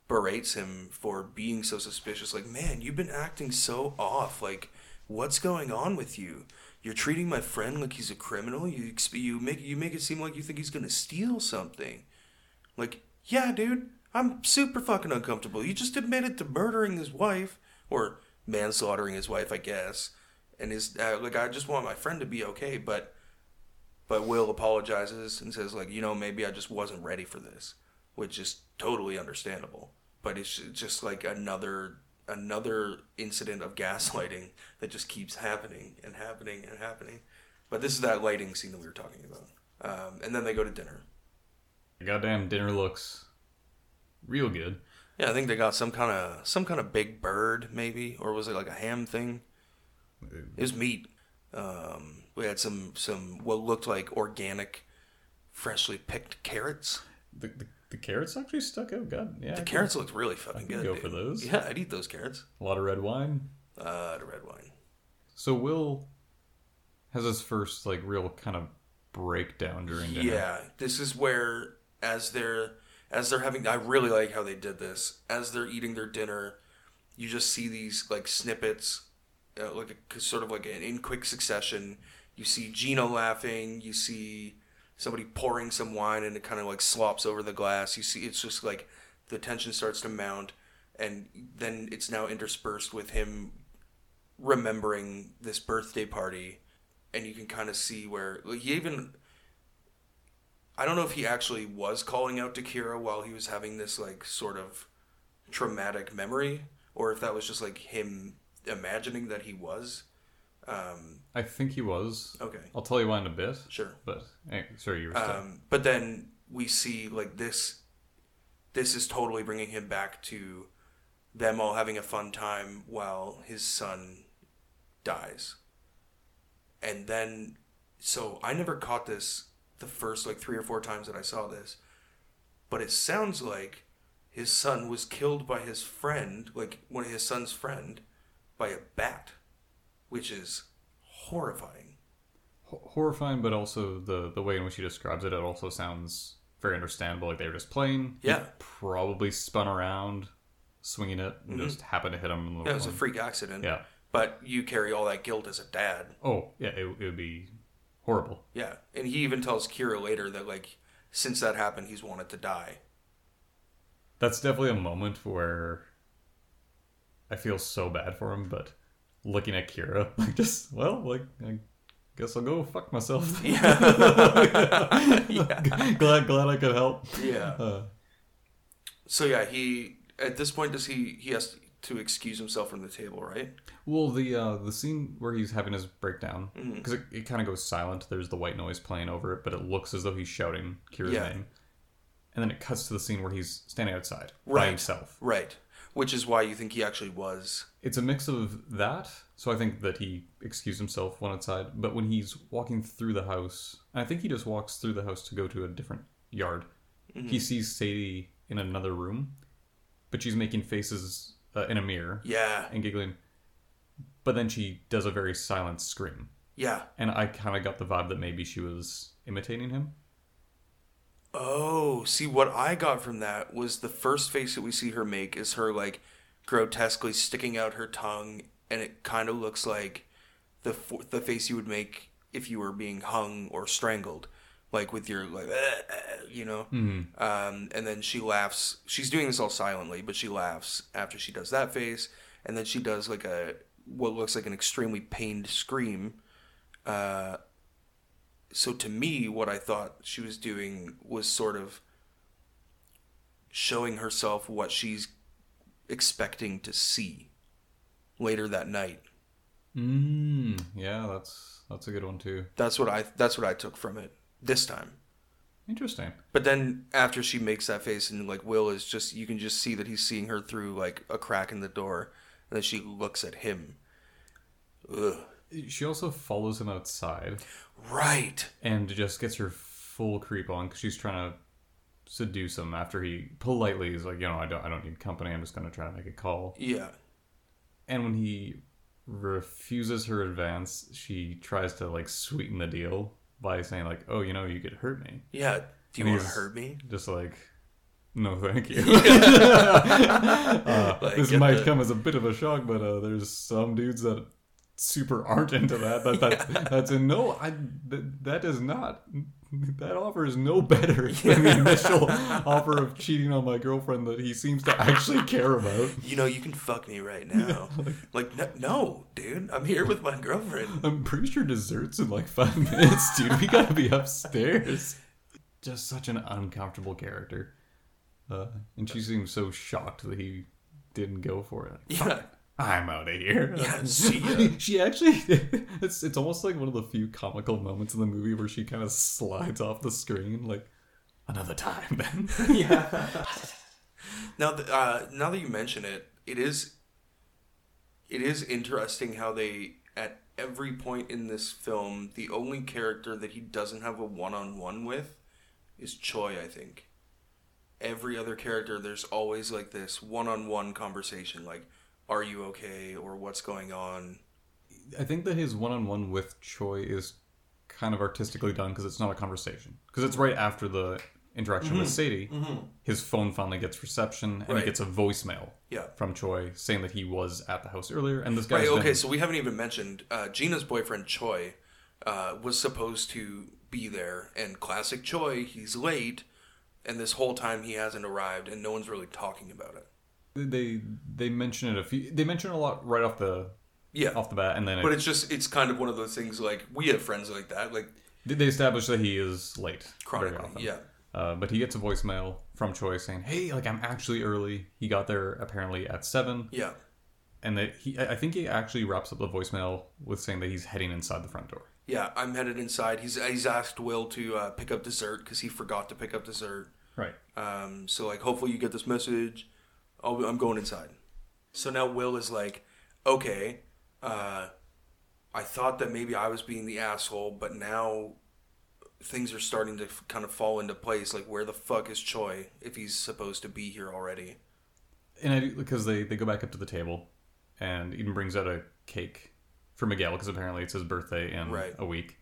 berates him for being so suspicious. Like, man, you've been acting so off. Like, what's going on with you? You're treating my friend like he's a criminal. You make it seem like you think he's going to steal something. Like, yeah, dude, I'm super fucking uncomfortable. You just admitted to murdering his wife, or... manslaughtering his wife, I guess, and his like, I just want my friend to be okay, but Will apologizes and says, like, you know, maybe I just wasn't ready for this, which is totally understandable, but it's just like another incident of gaslighting that just keeps happening and happening and happening. But this is that lighting scene that we were talking about, and then they go to dinner. Goddamn, dinner looks real good. Yeah, I think they got some kind of big bird, maybe, or was it like a ham thing? It was meat. We had some what looked like organic, freshly picked carrots. The carrots actually stuck out good. Yeah, the carrots looked really fucking good. Go for those. Yeah, I'd eat those carrots. A lot of red wine. So Will has his first like real kind of breakdown during dinner. Yeah, this is where as they're having, I really like how they did this. As they're eating their dinner, you just see these like snippets, like a, sort of like an, in quick succession. You see Gino laughing. You see somebody pouring some wine, and it kind of like slops over the glass. You see, it's just like the tension starts to mount, and then it's now interspersed with him remembering this birthday party, and you can kind of see where he even. I don't know if he actually was calling out to Kira while he was having this like sort of traumatic memory, or if that was just like him imagining that he was. I think he was. Okay. I'll tell you why in a bit. Sure. But hey, sorry, you were still. But then we see like this. This is totally bringing him back to them all having a fun time while his son dies. And then, so I never caught this the first like 3 or 4 times that I saw this, but it sounds like his son was killed by his friend, like one of his son's friend, by a bat, which is horrifying. Horrifying, but also the way in which he describes it also sounds very understandable. Like they were just playing. Yeah. He probably spun around, swinging it, and just happened to hit him. It was a freak accident. Yeah. But you carry all that guilt as a dad. Oh, yeah, it would be horrible. Yeah, and he even tells Kira later that, like, since that happened, he's wanted to die. That's definitely a moment where I feel so bad for him, but looking at Kira, like, just, well, like, I guess I'll go fuck myself. Yeah. Yeah. Glad I could help. Yeah. So, yeah, he, at this point, he has to excuse himself from the table, right? Well, the scene where he's having his breakdown, because it kind of goes silent. There's the white noise playing over it, but it looks as though he's shouting Kira's name. And then it cuts to the scene where he's standing outside by himself. Right. Which is why you think he actually was. It's a mix of that. So I think that he excused himself when outside. But when he's walking through the house, and I think he just walks through the house to go to a different yard, he sees Sadie in another room, but she's making faces in a mirror. Yeah. And giggling. But then she does a very silent scream. Yeah. And I kind of got the vibe that maybe she was imitating him. Oh, see, what I got from that was the first face that we see her make is her, like, grotesquely sticking out her tongue, and it kind of looks like the face you would make if you were being hung or strangled. Like, with your, like, you know? Mm-hmm. And then she laughs. She's doing this all silently, but she laughs after she does that face. And then she does, like, what looks like an extremely pained scream. So to me, what I thought she was doing was sort of showing herself what she's expecting to see later that night. Yeah, that's a good one, too. That's what I took from it. This time. Interesting. But then after she makes that face and like Will is just, you can just see that he's seeing her through like a crack in the door, and then she looks at him. Ugh. She also follows him outside. Right. And just gets her full creep on because she's trying to seduce him after he politely is like, you know, I don't need company. I'm just going to try to make a call. Yeah. And when he refuses her advance, she tries to like sweeten the deal by saying like, oh, you know, you could hurt me. Yeah. Do you want to hurt me? Just like, no, thank you. Like, this might come as a bit of a shock, but there's some dudes that super aren't into that. That offer is no better than the initial offer of cheating on my girlfriend that he seems to actually care about. You know, you can fuck me right now. Yeah, no, dude. I'm here with my girlfriend. I'm pretty sure dessert's in like 5 minutes, dude. We gotta be upstairs. Just such an uncomfortable character. And she seems so shocked that he didn't go for it. Yeah. I'm out of here. Yeah, she actually, it's almost like one of the few comical moments in the movie where she kind of slides off the screen like, another time, Ben. Yeah. Now that you mention it, it is interesting how they, at every point in this film, the only character that he doesn't have a one-on-one with is Choi, I think. Every other character, there's always like this one-on-one conversation, like, are you okay, or what's going on? I think that his one-on-one with Choi is kind of artistically done because it's not a conversation. Because it's right after the interaction with Sadie, his phone finally gets reception, and he gets a voicemail from Choi saying that he was at the house earlier. And this guy. Right, okay, so we haven't even mentioned Gina's boyfriend Choi was supposed to be there, and classic Choi, he's late, and this whole time he hasn't arrived, and no one's really talking about it. They mention it a few. They mention it a lot right off the off the bat, and then. But it's just kind of one of those things. Like, we have friends like that. Like, they establish that he is late chronically. Yeah. But he gets a voicemail from Choi saying, "Hey, like, I'm actually early." He got there apparently at 7. Yeah. And that I think he actually wraps up the voicemail with saying that he's heading inside the front door. Yeah, I'm headed inside. He's asked Will to pick up dessert because he forgot to pick up dessert. Right. So like, hopefully you get this message. I'm going inside. So now Will is like, okay, I thought that maybe I was being the asshole, but now things are starting to kind of fall into place. Like, where the fuck is Choi if he's supposed to be here already? And because they go back up to the table, and Eden brings out a cake for Miguel because apparently it's his birthday in a week.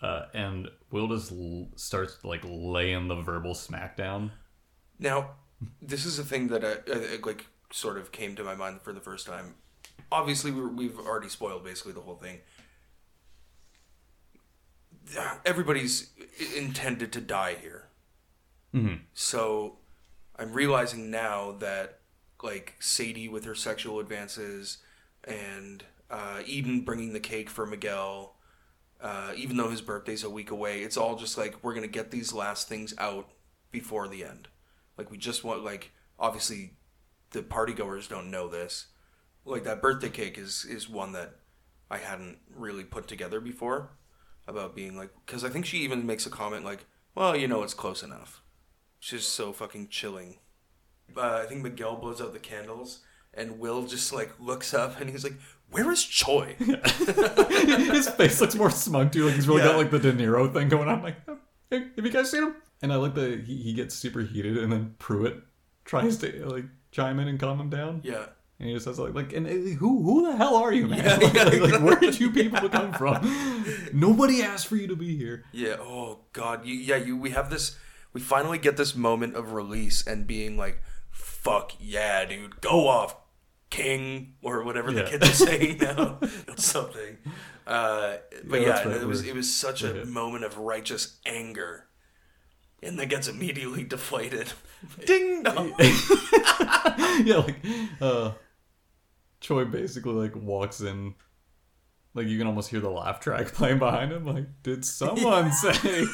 And Will just starts like laying the verbal smackdown. Now, this is a thing that I like sort of came to my mind for the first time. Obviously, we've already spoiled basically the whole thing. Everybody's intended to die here. Mm-hmm. So I'm realizing now that like Sadie with her sexual advances and Eden bringing the cake for Miguel, even though his birthday's a week away, it's all just like, we're going to get these last things out before the end. Like, we just want, like, obviously the partygoers don't know this. Like, that birthday cake is one that I hadn't really put together before about being, like, because I think she even makes a comment, like, well, you know, it's close enough. She's so fucking chilling. I think Miguel blows out the candles, and Will just, like, looks up, and he's like, where is Choi? His face looks more smug, too. Like, he's really got, like, the De Niro thing going on. Like, hey, have you guys seen him? And I like that he gets super heated, and then Pruitt tries to like chime in and calm him down. Yeah, and he just says like and who the hell are you, man? Like, where did you people come from? Nobody asked for you to be here. Yeah. Oh God. We have this. We finally get this moment of release and being like, "Fuck yeah, dude, go off, King," or whatever the kids are saying now. It's something. But right. It was such a moment of righteous anger. And that gets immediately deflated. Ding dong. Choi basically like walks in, like you can almost hear the laugh track playing behind him. Like, did someone say?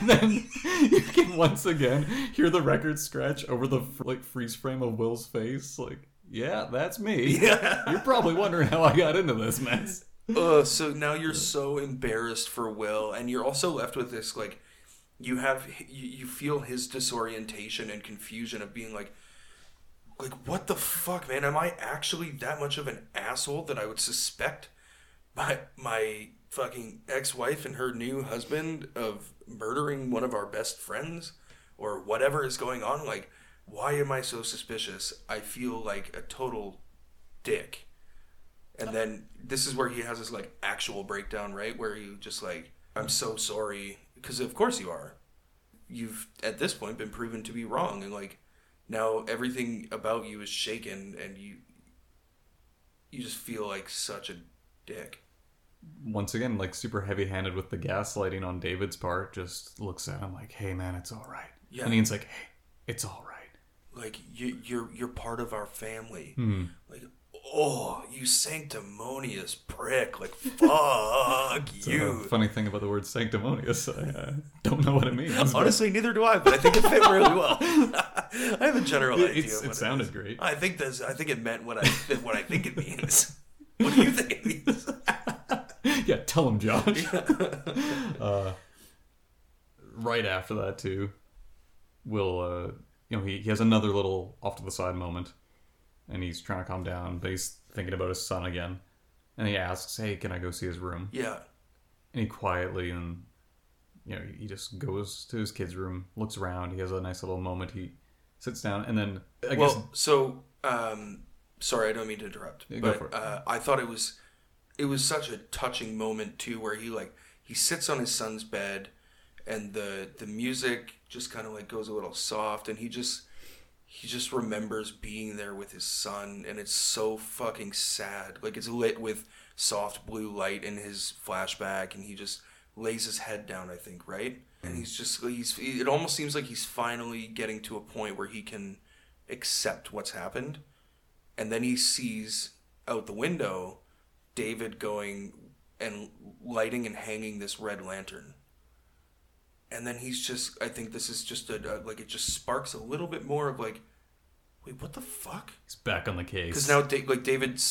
And then you can once again hear the record scratch over the freeze frame of Will's face. Like, yeah, that's me. Yeah. You're probably wondering how I got into this mess. So now you're so embarrassed for Will, and you're also left with this like. You feel his disorientation and confusion of being like, what the fuck, man? Am I actually that much of an asshole that I would suspect my fucking ex-wife and her new husband of murdering one of our best friends or whatever is going on? Like, why am I so suspicious? I feel like a total dick. And then this is where he has his like actual breakdown, right? Where he just like, I'm so sorry. Because of course you are. You've, at this point, been proven to be wrong. And, like, now everything about you is shaken, and you just feel like such a dick. Once again, like, super heavy-handed with the gaslighting on David's part. Just looks at him like, hey, man, it's all right. Yeah. And Ian's like, hey, it's all right. Like, you're part of our family. Mm. Like, oh, you sanctimonious prick. Like, fuck you. The funny thing about the word sanctimonious, I don't know what it means. Honestly, neither do I, but I think it fit really well. I have a general idea. It sounded great. I think it meant what I think it means. What do you think it means? Yeah, tell him, Josh. Right after that, too, Will you know, he has another little off to the side moment, and he's trying to calm down, but he's thinking about his son again. And he asks, hey, can I go see his room? Yeah. And he quietly, and you know, he just goes to his kid's room, looks around, he has a nice little moment, he sits down, and then I guess... Well, so, sorry, I don't mean to interrupt, but go for it. I thought it was such a touching moment, too, where he sits on his son's bed, and the music just kind of goes a little soft, and he just remembers being there with his son, and it's so fucking sad. It's lit with soft blue light in his flashback, and he just lays his head down, I think, right? And it almost seems like he's finally getting to a point where he can accept what's happened. And then he sees out the window David going and lighting and hanging this red lantern. And then he's just, I think this is just it just sparks a little bit more of wait, what the fuck? He's back on the case. Because now, David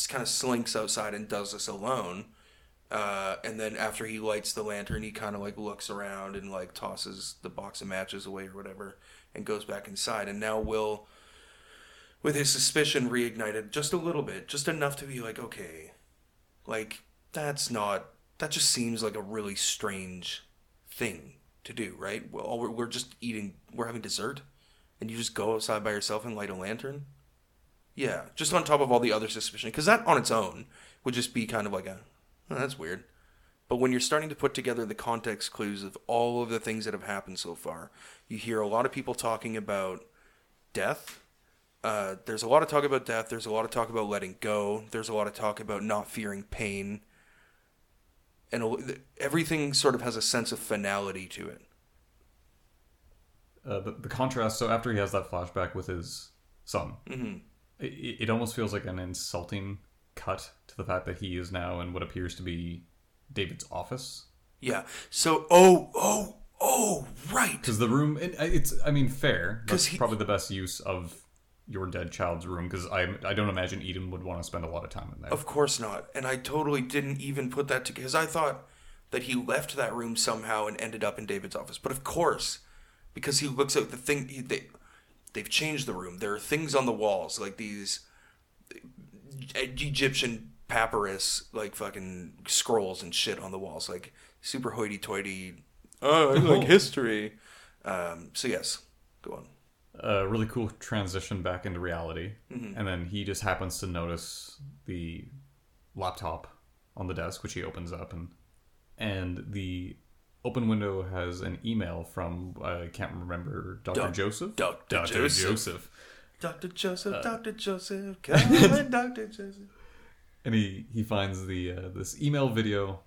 kind of slinks outside and does this alone. And then after he lights the lantern, he kind of looks around and tosses the box of matches away or whatever and goes back inside. And now Will, with his suspicion reignited just a little bit, just enough to be okay, that just seems like a really strange thing to do, right? We're just eating, we're having dessert, and you just go outside by yourself and light a lantern? Yeah, just on top of all the other suspicion, because that on its own would just be kind of oh, that's weird. But when you're starting to put together the context clues of all of the things that have happened so far, you hear a lot of people talking about death. There's a lot of talk about death. There's a lot of talk about letting go. There's a lot of talk about not fearing pain. And everything sort of has a sense of finality to it. The contrast, so after he has that flashback with his son, mm-hmm. it almost feels like an insulting cut to the fact that he is now in what appears to be David's office. Yeah. So, oh, right. Because the room, fair. That's probably the best use of your dead child's room, because I don't imagine Eden would want to spend a lot of time in there. Of course not. And I totally didn't even put that together, because I thought that he left that room somehow and ended up in David's office. But of course, because he looks at the thing, they've changed the room. There are things on the walls, these Egyptian papyrus, fucking scrolls and shit on the walls, super hoity-toity. Oh, history. So yes, go on. A really cool transition back into reality, mm-hmm. and then he just happens to notice the laptop on the desk, which he opens up, and the open window has an email from I can't remember, Dr. Joseph, come on, Dr. Joseph. And he finds this email video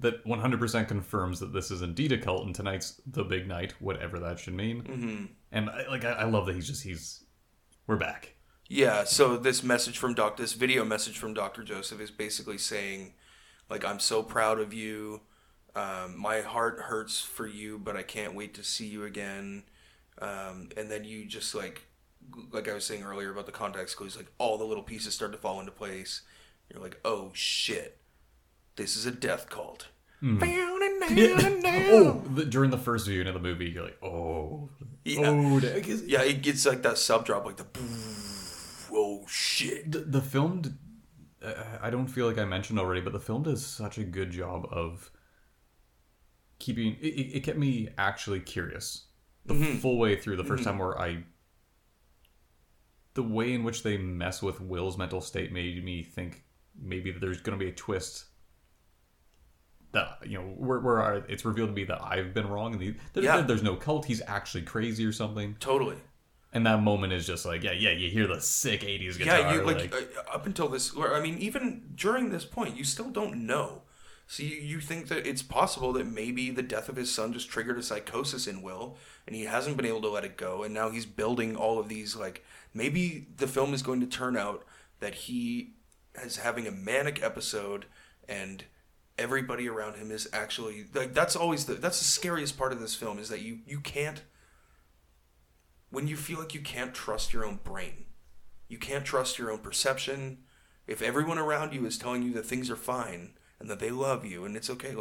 that 100% confirms that this is indeed a cult, and tonight's the big night, whatever that should mean. Mm-hmm. And I love that we're back. Yeah. So this video message from Dr. Joseph is basically saying, I'm so proud of you. My heart hurts for you, but I can't wait to see you again. And then you just like I was saying earlier about the context clues, all the little pieces start to fall into place. You're oh shit. This is a death cult. Mm. During the first viewing of the movie, you're oh. Yeah, it gets that sub-drop, the... Oh, shit. The film... I don't feel like I mentioned already, but the film does such a good job of keeping... It kept me actually curious the mm-hmm. full way through the first mm-hmm. time where the way in which they mess with Will's mental state made me think maybe that there's going to be a twist... that where it's revealed to me that I've been wrong, and there's no cult. He's actually crazy or something. Totally. And that moment is just you hear the sick 80s guitar. Yeah, you up until this, even during this point, you still don't know. So you think that it's possible that maybe the death of his son just triggered a psychosis in Will, and he hasn't been able to let it go, and now he's building all of these maybe the film is going to turn out that he is having a manic episode and. Everybody around him is actually that's always the scariest part of this film is that you can't when you feel you can't trust your own brain, you can't trust your own perception. If everyone around you is telling you that things are fine and that they love you and it's okay,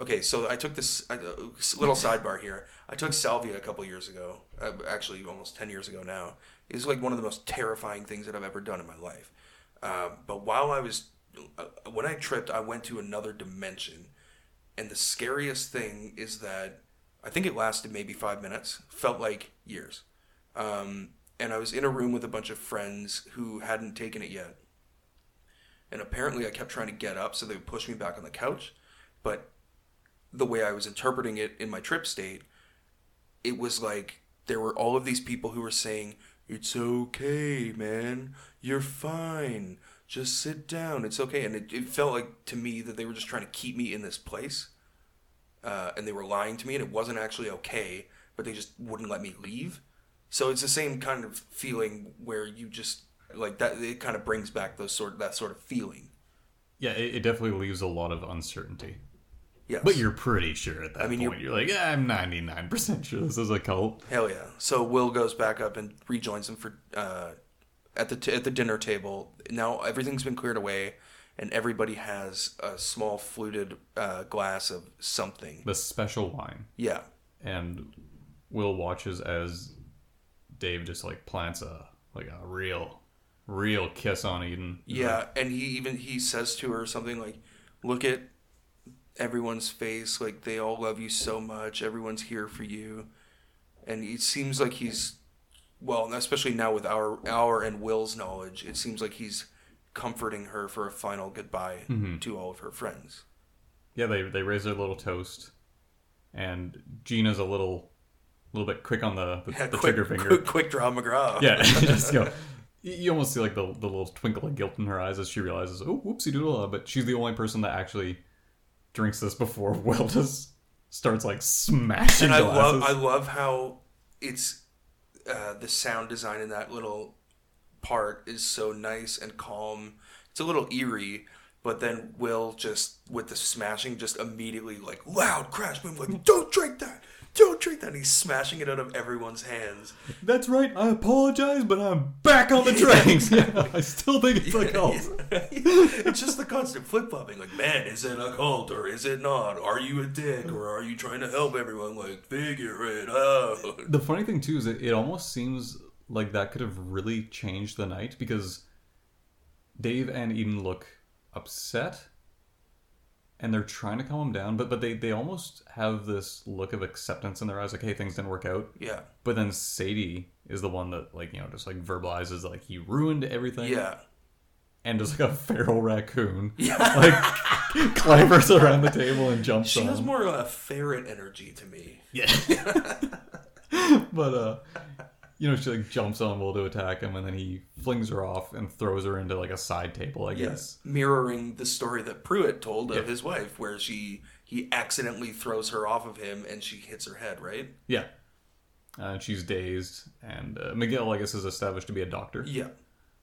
Okay, so I took this little sidebar here. I took salvia a couple years ago, actually almost 10 years ago now. It was like one of the most terrifying things that I've ever done in my life. But while I was, when I tripped, I went to another dimension. And the scariest thing is that I think it lasted maybe 5 minutes, felt like years. And I was in a room with a bunch of friends who hadn't taken it yet. And apparently I kept trying to get up, so they would push me back on the couch. But the way I was interpreting it in my trip state, it was like there were all of these people who were saying, "It's okay, man. You're fine. Just sit down. It's okay." And it felt like to me that they were just trying to keep me in this place. And they were lying to me, and it wasn't actually okay, but they just wouldn't let me leave. So it's the same kind of feeling where you just, like, that it kind of brings back those sort of feeling. Yeah, it definitely leaves a lot of uncertainty. Yes. But you're pretty sure at that point. You're like, yeah, I'm 99% sure this is a cult. Hell yeah. So Will goes back up and rejoins them for at the dinner table. Now everything's been cleared away, and everybody has a small fluted glass of something. The special wine. Yeah. And Will watches as Dave just like plants a real kiss on Eden. Yeah, and he says to her something like, "Look at everyone's face, like they all love you so much, everyone's here for you." And it seems like he's, well, especially now with our and Will's knowledge, it seems like he's comforting her for a final goodbye to all of her friends. Yeah, they raise their little toast, and Gina's a little bit quick on the trigger finger. Quick draw McGraw. Yeah, just go. You almost see like the little twinkle of guilt in her eyes as she realizes, oh, whoopsie doodle, but she's the only person that actually drinks this before Will just starts like smashing and glasses. And I love how it's the sound design in that little part is so nice and calm. It's a little eerie, but then Will just with the smashing just immediately like loud crash boom, like don't drink that, and he's smashing it out of everyone's hands. That's right, I apologize, but I'm back on the drinks. Yeah, I still think it's a cult. It's just the constant flip-flopping, like, man, is it a cult or is it not? Are you a dick or are you trying to help everyone? Like, figure it out. The funny thing too is that it almost seems like that could have really changed the night, because Dave and Eden look upset and they're trying to calm him down, but they almost have this look of acceptance in their eyes, like, hey, things didn't work out. Yeah. But then Sadie is the one that, like, you know, just, like, verbalizes, like, he ruined everything. Yeah. And just, like, a feral raccoon. Yeah. Like, clambers around the table and jumps on. She has more of a ferret energy to me. Yeah. But, you know, she, like, jumps on Will to attack him, and then he flings her off and throws her into, like, a side table, I guess. Mirroring the story that Pruitt told of his wife, where he accidentally throws her off of him, and she hits her head, right? Yeah. And she's dazed, and Miguel, I guess, is established to be a doctor. Yeah.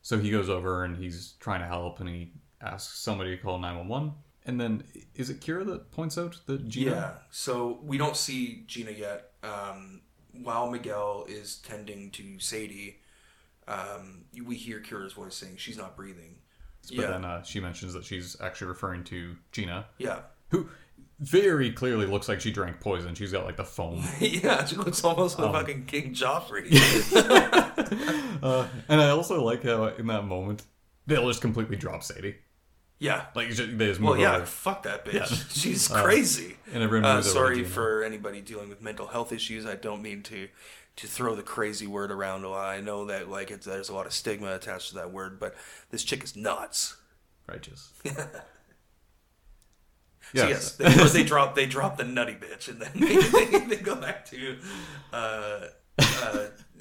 So he goes over, and he's trying to help, and he asks somebody to call 911. And then, is it Kira that points out that Gina? Yeah, so we don't see Gina yet, while Miguel is tending to Sadie, we hear Kira's voice saying she's not breathing. But then she mentions that she's actually referring to Gina. Yeah. Who very clearly looks like she drank poison. She's got like the foam. Yeah, she looks almost like fucking King Joffrey. And I also like how in that moment, they'll just completely drop Sadie. Yeah. Like, they just move over. Fuck that bitch. Yeah. She's crazy. And everyone moves sorry over for anybody dealing with mental health issues. I don't mean to throw the crazy word around a lot. I know that, like, there's a lot of stigma attached to that word, but this chick is nuts. Righteous. Yes. So, yes, they drop the nutty bitch, and then they go back to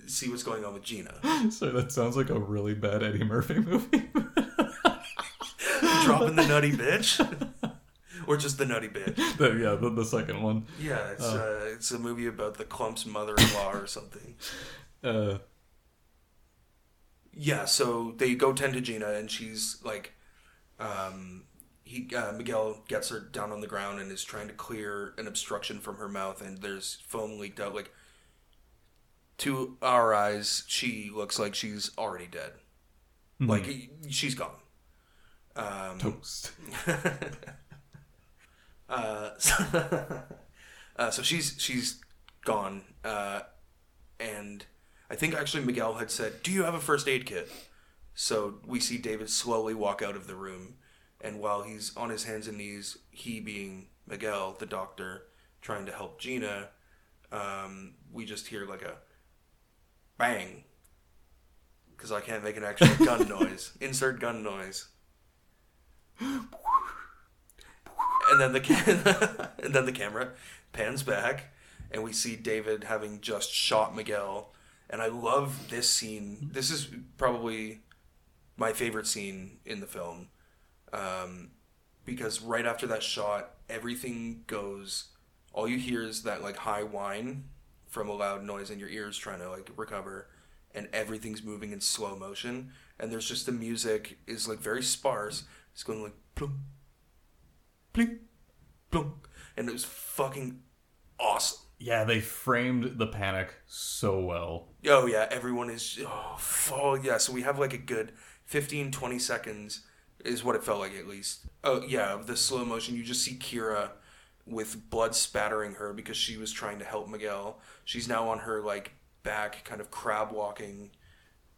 see what's going on with Gina. So that sounds like a really bad Eddie Murphy movie. Dropping the nutty bitch, or just the nutty bitch. The second one. Yeah, it's a movie about the Clump's mother-in-law or something. Yeah, so they go tend to Gina, and she's like, Miguel gets her down on the ground and is trying to clear an obstruction from her mouth, and there's foam leaked out. Like, to our eyes, she looks like she's already dead. Mm-hmm. Like, she's gone. Toast. So she's gone, and I think actually Miguel had said, "Do you have a first aid kit?" So we see David slowly walk out of the room, and while he's on his hands and knees, he being Miguel, the doctor, trying to help Gina, we just hear like a bang, because I can't make an actual gun noise. Insert gun noise. And then the camera pans back, and we see David having just shot Miguel. And I love this scene. This is probably my favorite scene in the film, because right after that shot, everything goes. All you hear is that like high whine from a loud noise in your ears, trying to like recover, and everything's moving in slow motion. And there's just the music is like very sparse. It's going like plum, plink, plunk, and it was fucking awesome. Yeah, they framed the panic so well. Oh, yeah, everyone is... Oh, yeah, so we have, like, a good 15, 20 seconds is what it felt like, at least. Oh, yeah, the slow motion. You just see Kira with blood spattering her because she was trying to help Miguel. She's now on her, like, back, kind of crab-walking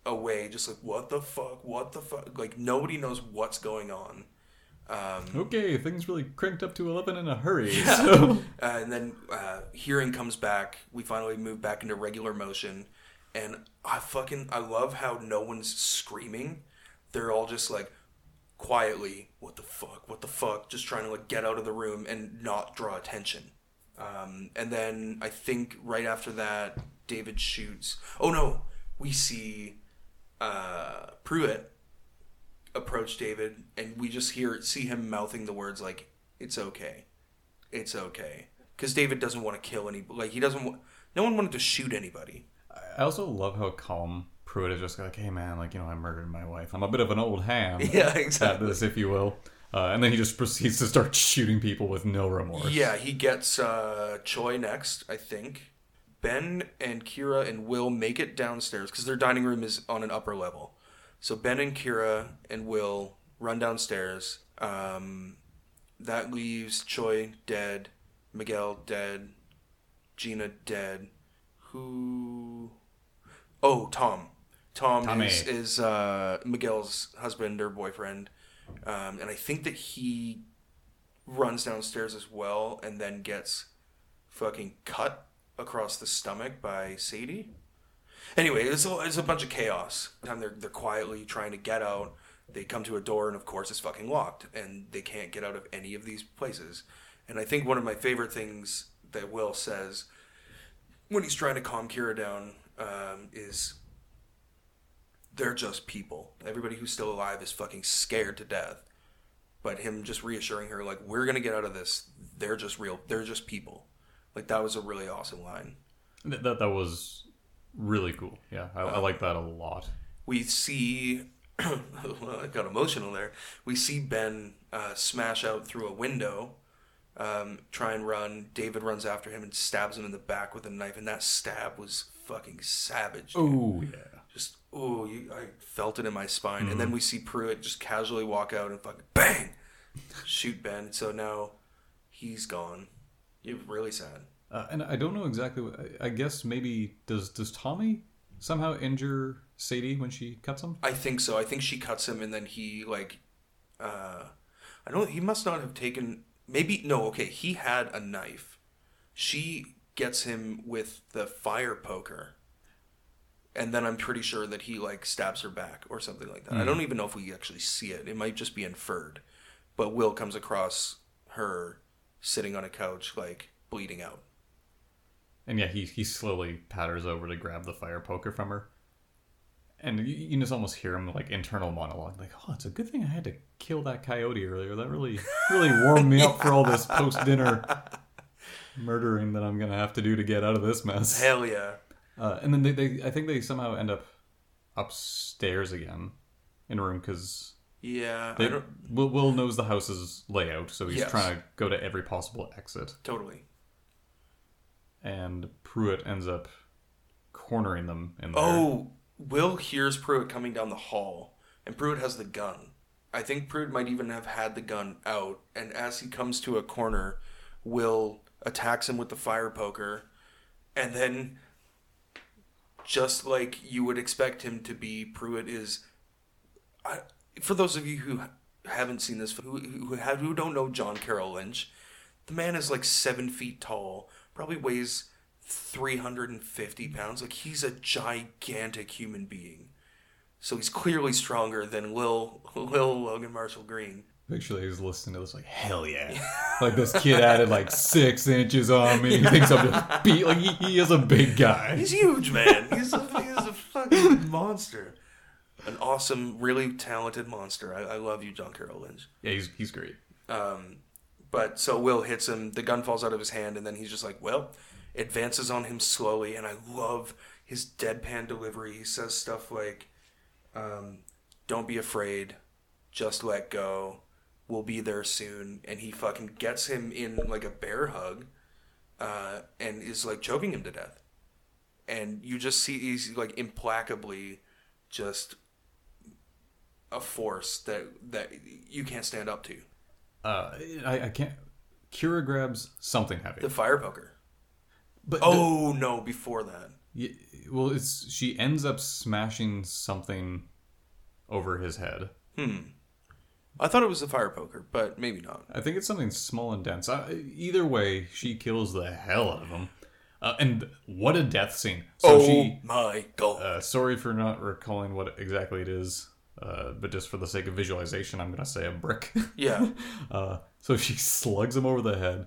away, just like, what the fuck? What the fuck? Like, nobody knows what's going on. Okay, things really cranked up to 11 in a hurry. Yeah. So. And then hearing comes back. We finally move back into regular motion. And I love how no one's screaming. They're all just like quietly, what the fuck, just trying to like get out of the room and not draw attention. And then I think right after that, David shoots. Oh no, we see Pruitt approach David, and we just see him mouthing the words like, "It's okay, it's okay," because David doesn't want to kill anybody. Like no one wanted to shoot anybody. I also love how calm Pruitt is, just like, "Hey man, like, you know, I murdered my wife. I'm a bit of an old hand." Yeah, exactly. At this, if you will, and then he just proceeds to start shooting people with no remorse. Yeah, he gets Choi next, I think. Ben and Kira and Will make it downstairs because their dining room is on an upper level. So Ben and Kira and Will run downstairs. That leaves Choi dead, Miguel dead, Gina dead. Who? Oh, Tom. Tom is Miguel's husband or boyfriend. And I think that he runs downstairs as well and then gets fucking cut across the stomach by Sadie. Anyway, it's a bunch of chaos. They're quietly trying to get out. They come to a door, and of course, it's fucking locked, and they can't get out of any of these places. And I think one of my favorite things that Will says when he's trying to calm Kira down is, "They're just people. Everybody who's still alive is fucking scared to death." But him just reassuring her, like, "We're gonna get out of this. They're just real. They're just people." Like, that was a really awesome line. That was. Really cool. Yeah, I like that a lot. We see... I got emotional there. We see Ben smash out through a window, try and run. David runs after him and stabs him in the back with a knife, and that stab was fucking savage. Oh, yeah. Just, I felt it in my spine. Mm-hmm. And then we see Pruitt just casually walk out and fucking bang! Shoot Ben. So now he's gone. It's really sad. And I don't know exactly what... I guess maybe... Does Tommy somehow injure Sadie when she cuts him? I think so. I think she cuts him and then he, like... He must not have taken... Maybe... No, okay. He had a knife. She gets him with the fire poker. And then I'm pretty sure that he, like, stabs her back or something like that. Mm. I don't even know if we actually see it. It might just be inferred. But Will comes across her sitting on a couch, like, bleeding out. And yeah, he slowly patters over to grab the fire poker from her. And you just almost hear him, like, internal monologue. Like, oh, it's a good thing I had to kill that coyote earlier. That really warmed me up for all this post-dinner murdering that I'm going to have to do to get out of this mess. Hell yeah. And then I think they somehow end up upstairs again in a room because... Yeah. Will knows the house's layout, so he's trying to go to every possible exit. Totally. And Pruitt ends up cornering them in there. Oh, Will hears Pruitt coming down the hall, and Pruitt has the gun. I think Prude might even have had the gun out, and as he comes to a corner, Will attacks him with the fire poker, and then, just like you would expect him to be, Pruitt is... for those of you who haven't seen this, who don't know John Carroll Lynch, the man is like 7 feet tall, probably weighs 350 pounds. Like, he's a gigantic human being. So he's clearly stronger than Lil Logan Marshall Green. Actually, he's listening to this like, hell yeah. Like, this kid added like 6 inches on me. He thinks I'm just beat. Like, he is a big guy. He's huge, man. He's a fucking monster. An awesome, really talented monster. I love you, John Carroll Lynch. Yeah, he's great. But so Will hits him. The gun falls out of his hand, and then he's just like, well, advances on him slowly. And I love his deadpan delivery. He says stuff like, don't be afraid. Just let go. We'll be there soon. And he fucking gets him in like a bear hug, and is like choking him to death. And you just see he's like implacably just a force that you can't stand up to. I can't. Kira grabs something heavy. The fire poker. But no! Before that. Yeah, well, she ends up smashing something over his head. I thought it was a fire poker, but maybe not. I think it's something small and dense. Either way, she kills the hell out of him. And what a death scene. So my God. Sorry for not recalling what exactly it is, but just for the sake of visualization, I'm going to say a brick. Yeah. So she slugs him over the head.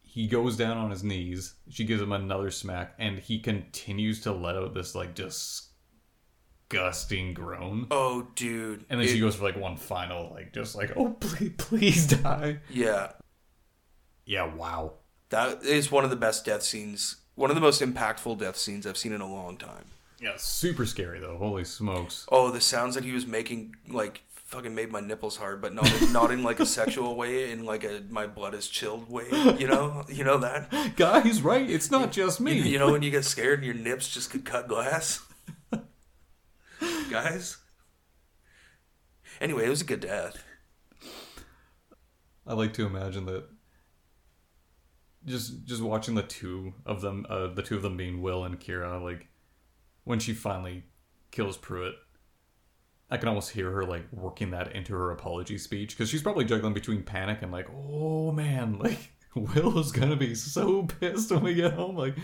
He goes down on his knees. She gives him another smack, and he continues to let out this, like, just... disgusting groan. Oh, dude. And then she goes for like one final, like, just like, oh, please die. Yeah. Yeah, wow. That is one of the best death scenes. One of the most impactful death scenes I've seen in a long time. Yeah, super scary though. Holy smokes. Oh, the sounds that he was making, like, fucking made my nipples hard, but not in like a sexual way, in like a my blood is chilled way, you know that? Guys, right? It's not just me. You know when you get scared and your nips just could cut glass? Guys. Anyway, it was a good death. I like to imagine that just watching the two of them being Will and Kira, like when she finally kills Pruitt, I can almost hear her like working that into her apology speech, because she's probably juggling between panic and like, oh man, like Will is gonna be so pissed when we get home. Like,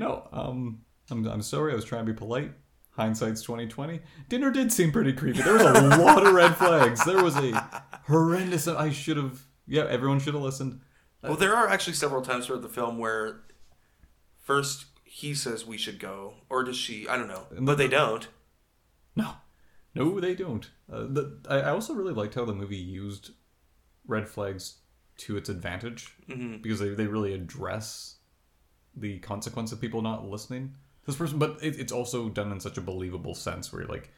I'm sorry, I was trying to be polite. Hindsight's 2020. Dinner did seem pretty creepy. There was a lot of red flags. There was a horrendous... everyone should have listened. Well, there are actually several times throughout the film where first he says we should go, or does she? I don't know. But they don't. No, they don't. I also really liked how the movie used red flags to its advantage, because they really address the consequence of people not listening. This person, but it's also done in such a believable sense where you're like,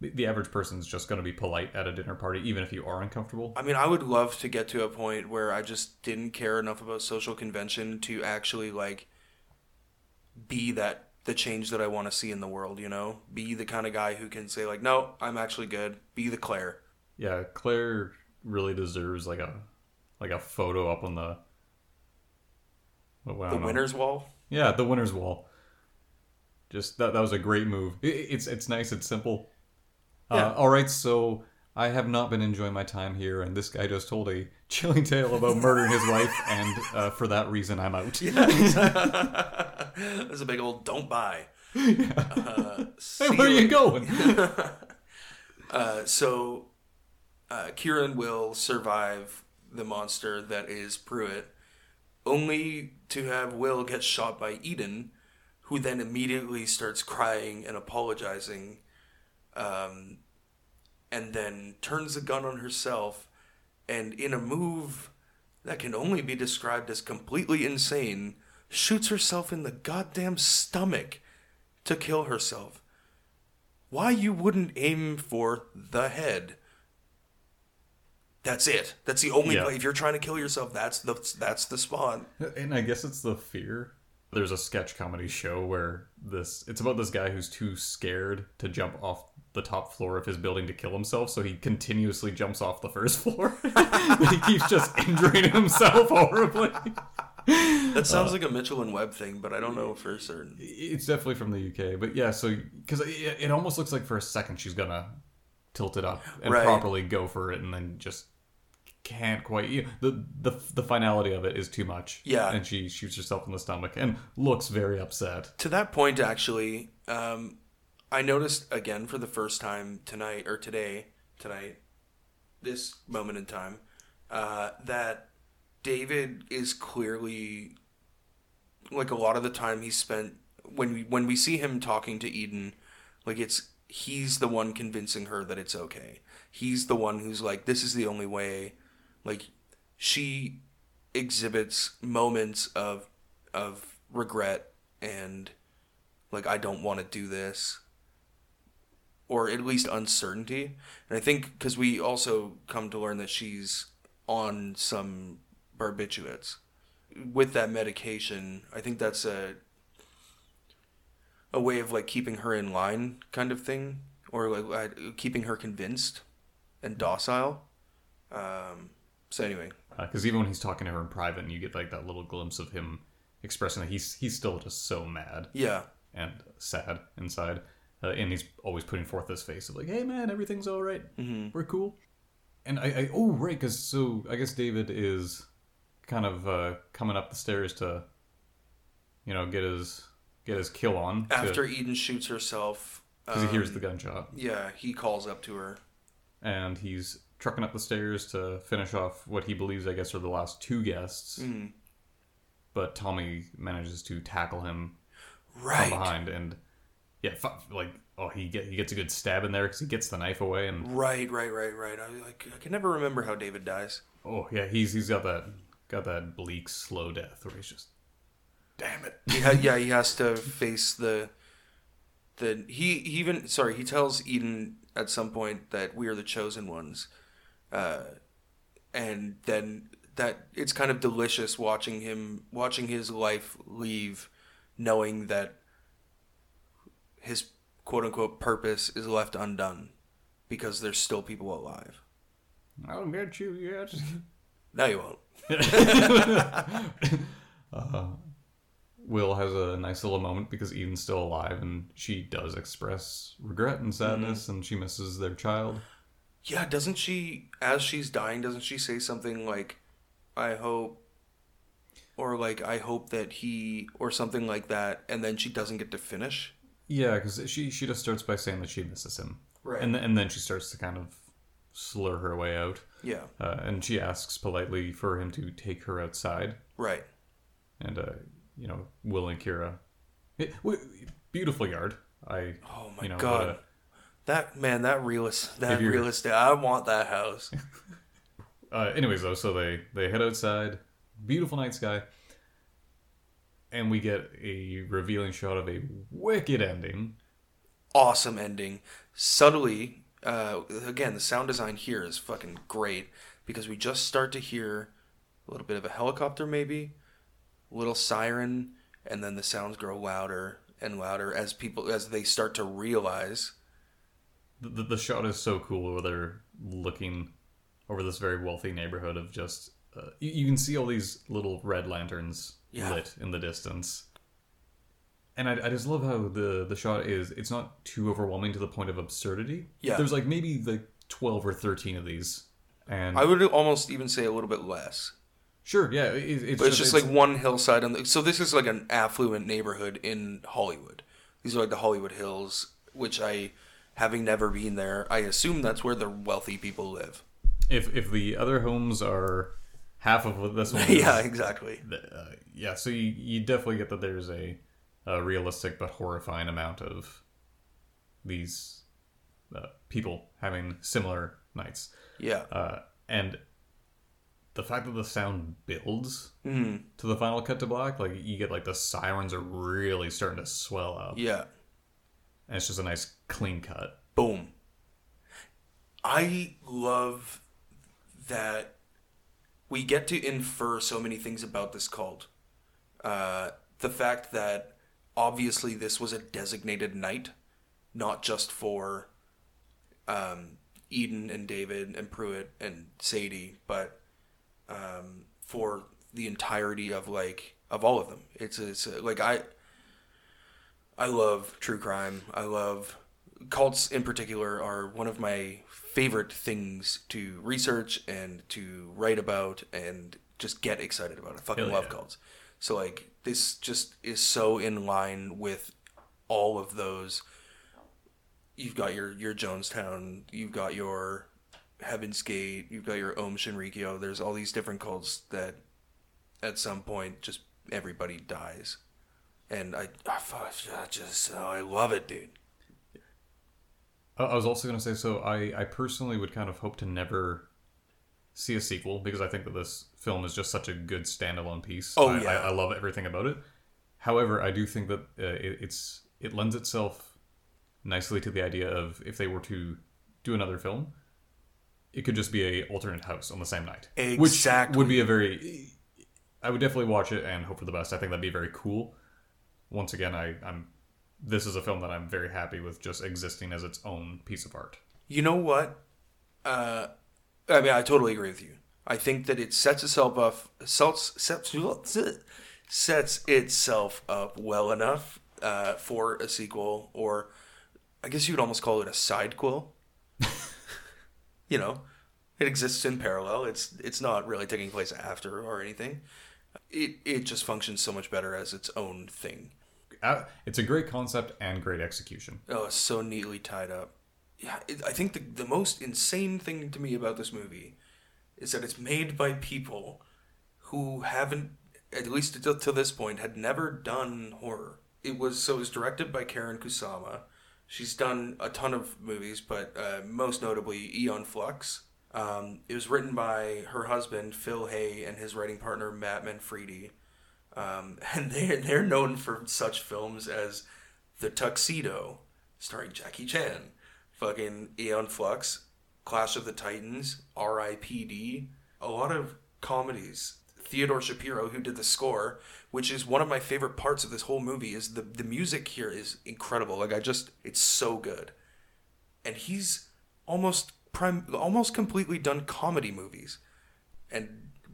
the average person's just going to be polite at a dinner party, even if you are uncomfortable. I mean, I would love to get to a point where I just didn't care enough about social convention to actually like be that the change that I want to see in the world. You know, be the kind of guy who can say like, no, I'm actually good. Be the Claire. Yeah, Claire really deserves like a photo up on the winner's wall. Yeah, the winner's wall. Just that was a great move. It's nice. It's simple. Yeah. All right, so I have not been enjoying my time here, and this guy just told a chilling tale about murdering his wife, and for that reason, I'm out. Yeah. That's a big old don't buy. Yeah. Hey, where are you going? So Kira and Will survive the monster that is Pruitt, only to have Will get shot by Eden, who then immediately starts crying and apologizing, and then turns the gun on herself, and in a move that can only be described as completely insane, shoots herself in the goddamn stomach to kill herself. Why you wouldn't aim for the head? That's it. That's the only place. If you're trying to kill yourself, that's the spot. And I guess it's the fear. There's a sketch comedy show where it's about this guy who's too scared to jump off the top floor of his building to kill himself, so he continuously jumps off the first floor. He keeps just injuring himself horribly. That sounds like a Mitchell and Webb thing, but I don't know for certain. It's definitely from the UK, but yeah, so because it almost looks like for a second she's gonna tilt it up and properly go for it, and then just can't quite. You know, the finality of it is too much. Yeah, and she shoots herself in the stomach and looks very upset. To that point, actually, I noticed again for the first time tonight, this moment in time, that David is clearly, like, a lot of the time he spent when we see him talking to Eden, like, he's the one convincing her that it's okay. He's the one who's like, this is the only way. Like, she exhibits moments of regret and, like, I don't want to do this, or at least uncertainty. And I think because we also come to learn that she's on some barbiturates with that medication. I think that's a way of, like, keeping her in line kind of thing, or like keeping her convinced and docile. So anyway, because even when he's talking to her in private and you get, like, that little glimpse of him expressing that he's still just so mad and sad inside, and he's always putting forth this face of, like, hey man, everything's all right, we're cool. And I guess David is kind of coming up the stairs to, you know, get his kill on. After Eden shoots herself. Because he hears the gunshot. Yeah, he calls up to her. And he's trucking up the stairs to finish off what he believes, I guess, are the last two guests. Mm. But Tommy manages to tackle him from behind. And, yeah, he gets a good stab in there because he gets the knife away and right. I can never remember how David dies. Oh yeah, he's got that bleak slow death where he's just, damn it. He has to face the he tells Eden at some point that we are the chosen ones, and then that it's kind of delicious watching his life leave, knowing that his quote-unquote purpose is left undone because there's still people alive. I'll get you yet. No, you won't. Will has a nice little moment because Eden's still alive and she does express regret and sadness, and she misses their child. Yeah, doesn't she, as she's dying, doesn't she say something like, I hope, or like, I hope that he, or something like that, and then she doesn't get to finish? Yeah, because she just starts by saying that she misses him. Right. And then she starts to kind of slur her way out. Yeah. And she asks politely for him to take her outside. Right. And, you know, Will and Kira. Beautiful yard. Oh, my God. Real estate. I want that house. Anyways, though, so they head outside. Beautiful night sky. And we get a revealing shot of a wicked ending. Awesome ending. Subtly, again, the sound design here is fucking great because we just start to hear a little bit of a helicopter maybe, a little siren, and then the sounds grow louder and louder as they start to realize. The shot is so cool where they're looking over this very wealthy neighborhood of just... you can see all these little red lanterns lit in the distance. And I just love how the shot is, it's not too overwhelming to the point of absurdity. Yeah. There's like maybe like 12 or 13 of these. And I would almost even say a little bit less. Sure, yeah. It's just like one hillside. So this is like an affluent neighborhood in Hollywood. These are like the Hollywood Hills, which having never been there, I assume that's where the wealthy people live. If the other homes are... half of what this one is. Yeah, exactly. Yeah, so you definitely get that there's a realistic but horrifying amount of these people having similar nights. Yeah. And the fact that the sound builds to the final cut to black, like you get like the sirens are really starting to swell up. Yeah. And it's just a nice clean cut. Boom. I love that. We get to infer so many things about this cult. The fact that obviously this was a designated night, not just for Eden and David and Pruitt and Sadie, but for the entirety of all of them. I love true crime. I love cults in particular are one of my favorite things to research and to write about and just get excited about. I fucking love cults. So this just is so in line with all of those. You've got your Jonestown, you've got your Heaven's Gate, you've got your Om Shinrikyo. There's all these different cults that at some point just everybody dies. And I love it, dude. I was also going to say, so I personally would kind of hope to never see a sequel because I think that this film is just such a good standalone piece. Oh, yeah. I love everything about it. However, I do think that it lends itself nicely to the idea of if they were to do another film, it could just be an alternate house on the same night. Exactly. Which would be I would definitely watch it and hope for the best. I think that'd be very cool. Once again, this is a film that I'm very happy with just existing as its own piece of art. You know what? I totally agree with you. I think that it sets itself up well enough for a sequel, or I guess you would almost call it a sidequel. You know, it exists in parallel. It's not really taking place after or anything. It just functions so much better as its own thing. It's a great concept and great execution. Oh, it's so neatly tied up. Yeah, I think the most insane thing to me about this movie is that it's made by people who haven't, at least until this point, had never done horror. It was directed by Karen Kusama. She's done a ton of movies, but most notably Eon Flux. It was written by her husband, Phil Hay, and his writing partner, Matt Manfredi. And they're known for such films as The Tuxedo, starring Jackie Chan, fucking Eon Flux, Clash of the Titans, R.I.P.D., a lot of comedies. Theodore Shapiro, who did the score, which is one of my favorite parts of this whole movie, is the music here is incredible. It's so good. And he's almost completely done comedy movies,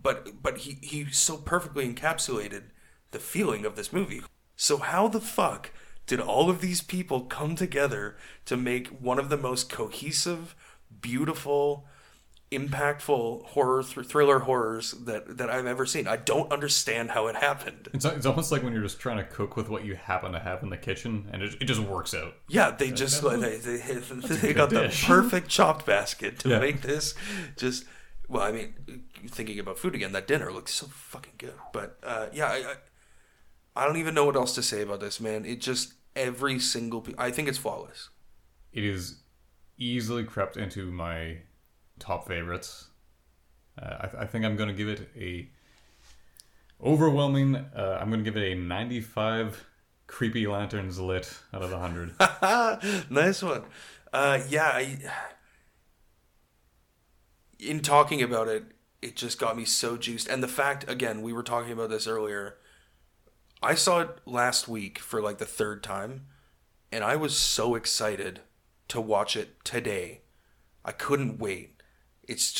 but he so perfectly encapsulated the feeling of this movie. So how the fuck did all of these people come together to make one of the most cohesive, beautiful, impactful thriller horrors that I've ever seen? I don't understand how it happened. It's almost like when you're just trying to cook with what you happen to have in the kitchen, and it just works out. Yeah, they got dish. The perfect chopped basket to make this. Just thinking about food again, that dinner looks so fucking good. But I don't even know what else to say about this, man. It just I think it's flawless. It is easily crept into my top favorites. I think I'm going to give it a overwhelming. I'm going to give it a 95 creepy lanterns lit out of 100. Nice one. In talking about it, it just got me so juiced. And the fact, again, we were talking about this earlier. I saw it last week for the third time, and I was so excited to watch it today. I couldn't wait. It's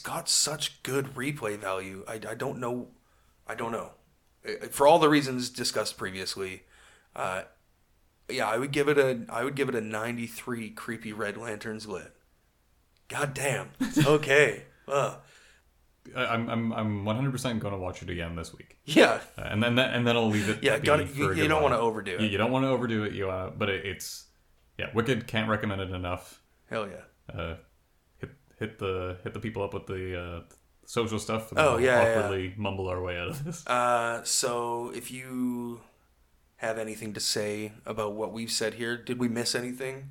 got such good replay value. I don't know. For all the reasons discussed previously, I would give it a 93 creepy red lanterns lit. God damn. Okay. I'm 100% going to watch it again this week. Yeah. And then I'll leave it. Yeah. You don't want to overdo it. You don't want to overdo it. But it's wicked. Can't recommend it enough. Hell yeah. Hit the people up with the social stuff. And awkwardly mumble our way out of this. So if you have anything to say about what we've said here, did we miss anything?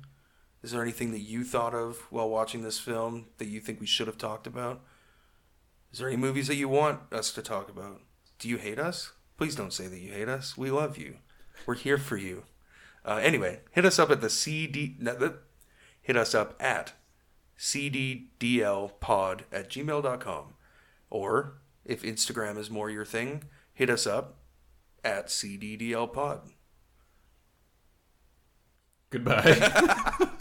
Is there anything that you thought of while watching this film that you think we should have talked about? Is there any movies that you want us to talk about? Do you hate us? Please don't say that you hate us. We love you. We're here for you. Anyway, hit us up at cddlpod@gmail.com, or if Instagram is more your thing, hit us up at cddlpod. Goodbye.